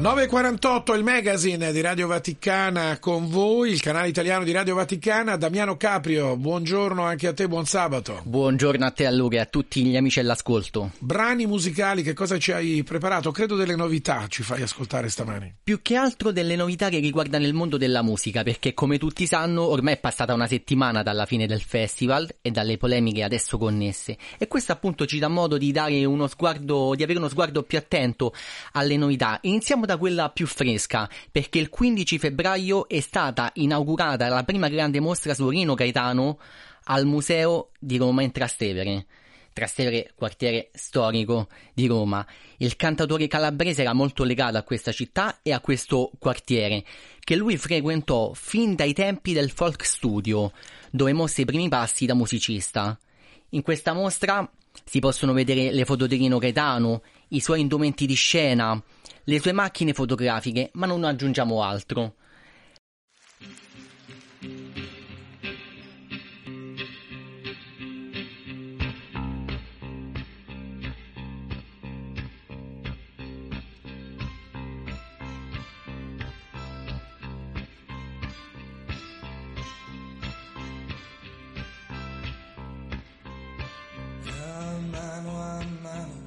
nove e quarantotto, il magazine di Radio Vaticana con voi, il canale italiano di Radio Vaticana. Damiano Caprio, buongiorno anche a te, buon sabato. Buongiorno a te, a Luca e a tutti gli amici all'ascolto. Brani musicali, che cosa ci hai preparato? Credo delle novità ci fai ascoltare stamani. Più che altro delle novità che riguardano il mondo della musica, perché come tutti sanno ormai è passata una settimana dalla fine del festival e dalle polemiche adesso connesse, e questo appunto ci dà modo di dare uno sguardo, di avere uno sguardo più attento alle novità. Iniziamo da quella più fresca, perché il quindici febbraio è stata inaugurata la prima grande mostra su Rino Gaetano al Museo di Roma in Trastevere. Trastevere, quartiere storico di Roma. Il cantautore calabrese era molto legato a questa città e a questo quartiere, che lui frequentò fin dai tempi del folk studio, dove mosse i primi passi da musicista. In questa mostra si possono vedere le foto di Rino Gaetano, i suoi indumenti di scena, le sue macchine fotografiche, ma non aggiungiamo altro. A mano a mano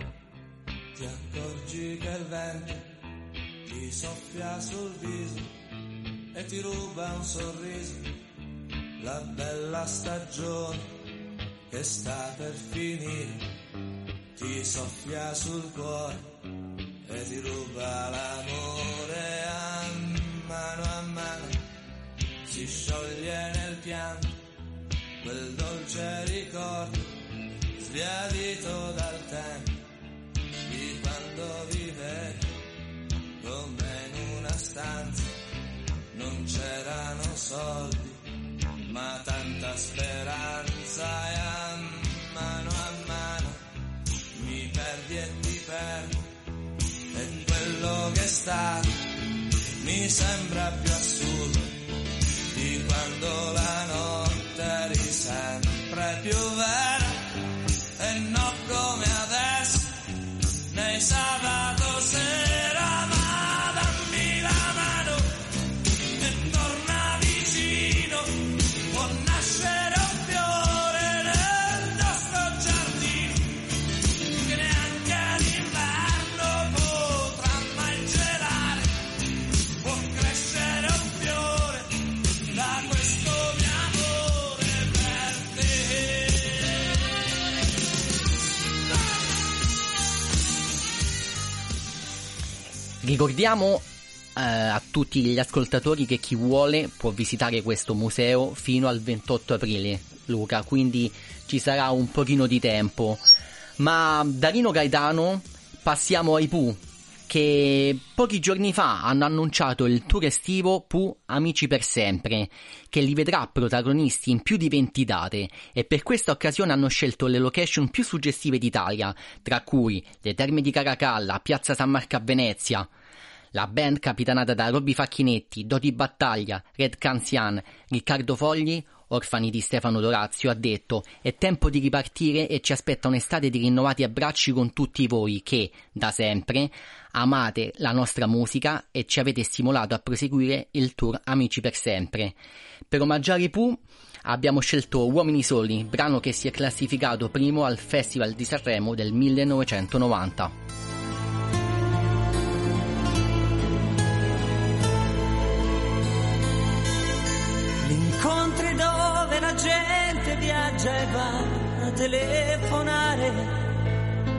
ti accorgi che il vento soffia sul viso e ti ruba un sorriso la bella stagione che sta per finire, ti soffia sul cuore e ti ruba l'amore, a mano a mano si scioglie nel pianto quel dolce ricordo sbiadito dal tempo di quando vivevi come in una stanza, non c'erano soldi ma tanta speranza, e a mano a mano mi perdi e ti perdo, e quello che sta mi sembra più assurdo di quando la notte eri sempre più vera, e non come adesso nei sabato sera. Ma dammi la mano e torna vicino, nascere un fiore nel nostro giardino che neanche l'inverno potrà mai gelare, può crescere un fiore da questo mio amore per te. Ricordiamo Uh, a tutti gli ascoltatori che chi vuole può visitare questo museo fino al ventotto aprile, Luca, quindi ci sarà un pochino di tempo. Ma da Rino Gaetano passiamo ai Pooh, che pochi giorni fa hanno annunciato il tour estivo Pooh Amici per Sempre, che li vedrà protagonisti in più di venti date, e per questa occasione hanno scelto le location più suggestive d'Italia, tra cui le Terme di Caracalla, Piazza San Marco a Venezia. La band, capitanata da Robby Facchinetti, Dodi Battaglia, Red Canzian, Riccardo Fogli, orfani di Stefano Dorazio, ha detto: è tempo di ripartire e ci aspetta un'estate di rinnovati abbracci con tutti voi che, da sempre, amate la nostra musica e ci avete stimolato a proseguire il tour Amici per Sempre. Per omaggiare i Pooh abbiamo scelto Uomini Soli, brano che si è classificato primo al Festival di Sanremo del millenovecentonovanta. Incontri dove la gente viaggia e va a telefonare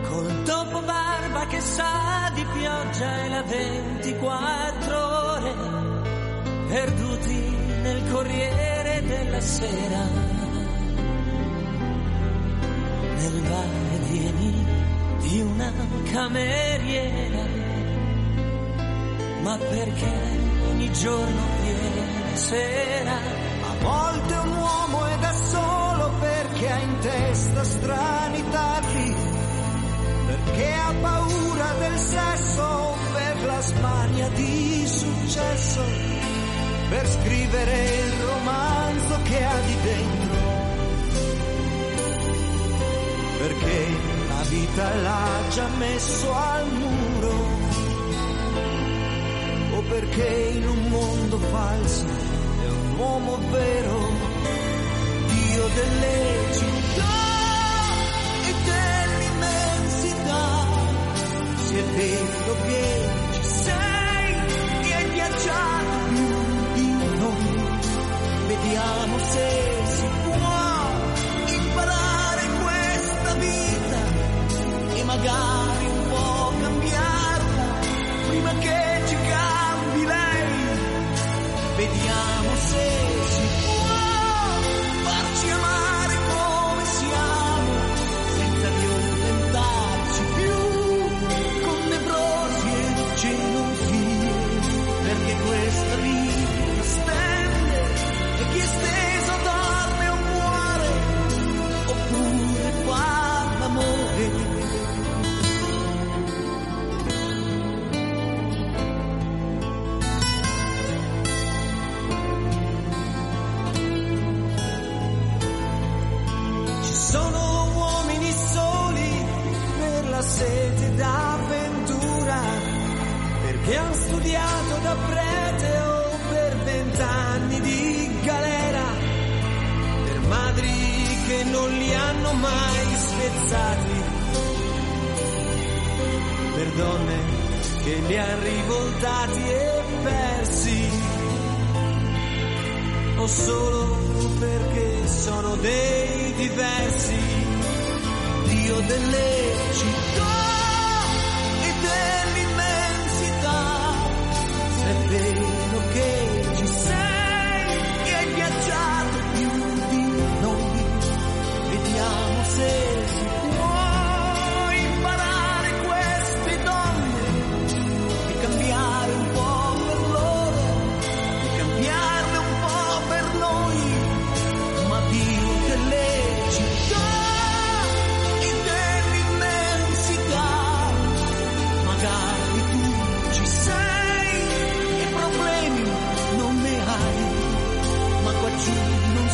col topo barba che sa di pioggia e la ventiquattro ore, perduti nel Corriere della Sera, nel vai e vieni di una cameriera. Ma perché ogni giorno viene sera? A volte un uomo è da solo perché ha in testa strani tarli, perché ha paura del sesso, per la smania di successo, per scrivere il romanzo che ha di dentro, perché la vita l'ha già messo al muro, o perché in un mondo falso uomo vero, Dio delle città e dell'immensità, se vedo che ci sei e hai viaggiato più di noi, vediamo se si può imparare questa vita e magari un po' cambiarla prima che ci cambi lei, vediamo se si può farci amare come siamo senza violentarci più con nevrosi e gelosie, perché questa linea stende e chi è steso dorme o muore oppure fa l'amore. Sete d'avventura, perché ha studiato da prete o per vent'anni di galera, per madri che non li hanno mai spezzati, per donne che li han rivoltati e persi, o amo solo perché sono dei diversi, Dio delle città e dell'immensità. È vero che ci sei, che hai viaggiato più di noi, vediamo se si può imparare queste donne e cambiare un po'.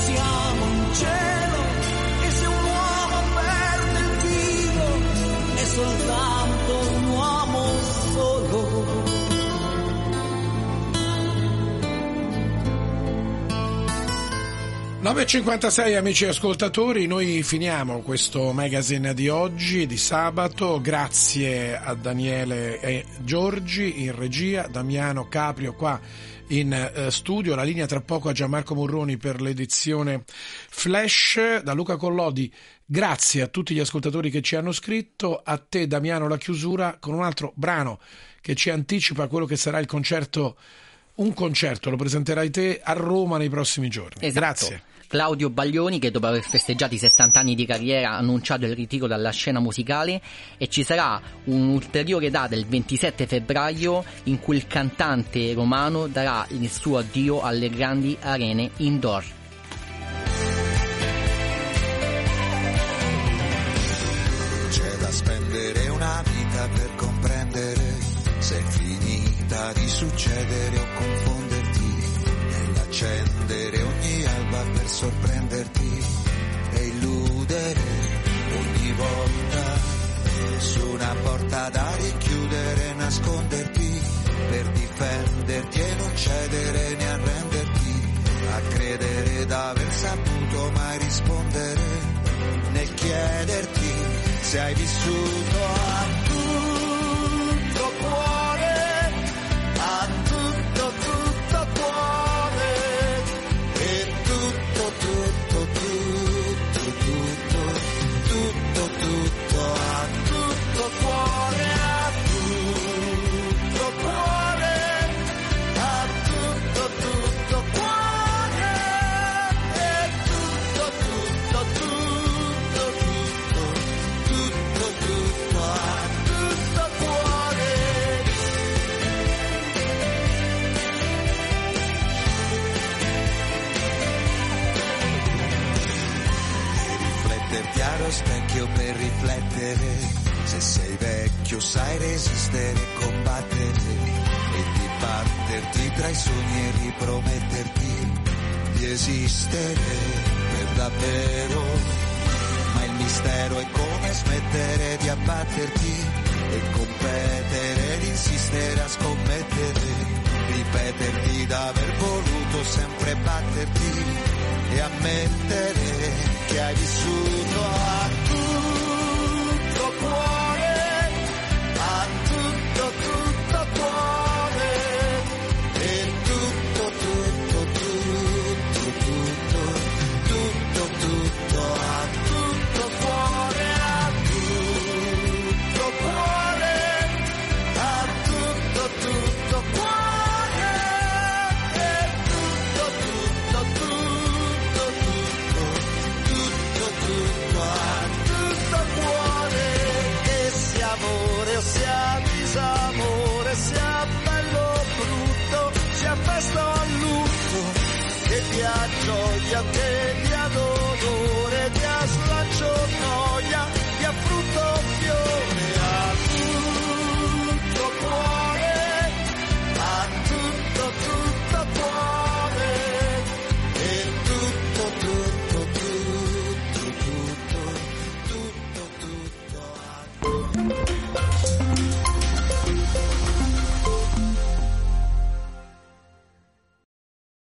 Siamo in cielo e se un uomo perde il filo è soltanto un uomo solo. nove e cinquantasei amici ascoltatori, noi finiamo questo magazine di oggi, di sabato. Grazie a Daniele e Giorgi in regia, Damiano Caprio qua in studio, la linea tra poco a Gianmarco Murroni per l'edizione Flash, da Luca Collodi. Grazie a tutti gli ascoltatori che ci hanno scritto, a te Damiano la chiusura con un altro brano che ci anticipa quello che sarà il concerto, un concerto, lo presenterai te a Roma nei prossimi giorni. Esatto. Grazie. Claudio Baglioni, che dopo aver festeggiato i sessanta anni di carriera ha annunciato il ritiro dalla scena musicale, e ci sarà un'ulteriore data il ventisette febbraio in cui il cantante romano darà il suo addio alle grandi arene indoor. C'è da spendere una vita per comprendere se è finita di succedere o confonderti nell'accendere ogni alba per sorprenderti e illudere ogni volta su una porta da richiudere, nasconderti per difenderti e non cedere né arrenderti a credere d'aver saputo mai rispondere né chiederti se hai vissuto a tutto cuore, a tutto tutto cuore. Chiaro specchio per riflettere, se sei vecchio sai resistere e combattere e di batterti tra i sogni e riprometterti di esistere per davvero, ma il mistero è come smettere di abbatterti e competere ed insistere a scommettere, ripeterti d'aver voluto sempre batterti e ammettere che hai vissuto a tutto cuore, a tutto tutto cuore, e tutto tutto tutto tutto tutto tutto a tutto cuore, a tutto cuore, a tutto tutto cuore. Sia disamore, sia bello brutto, sia festa o lutto, che dia gioia, che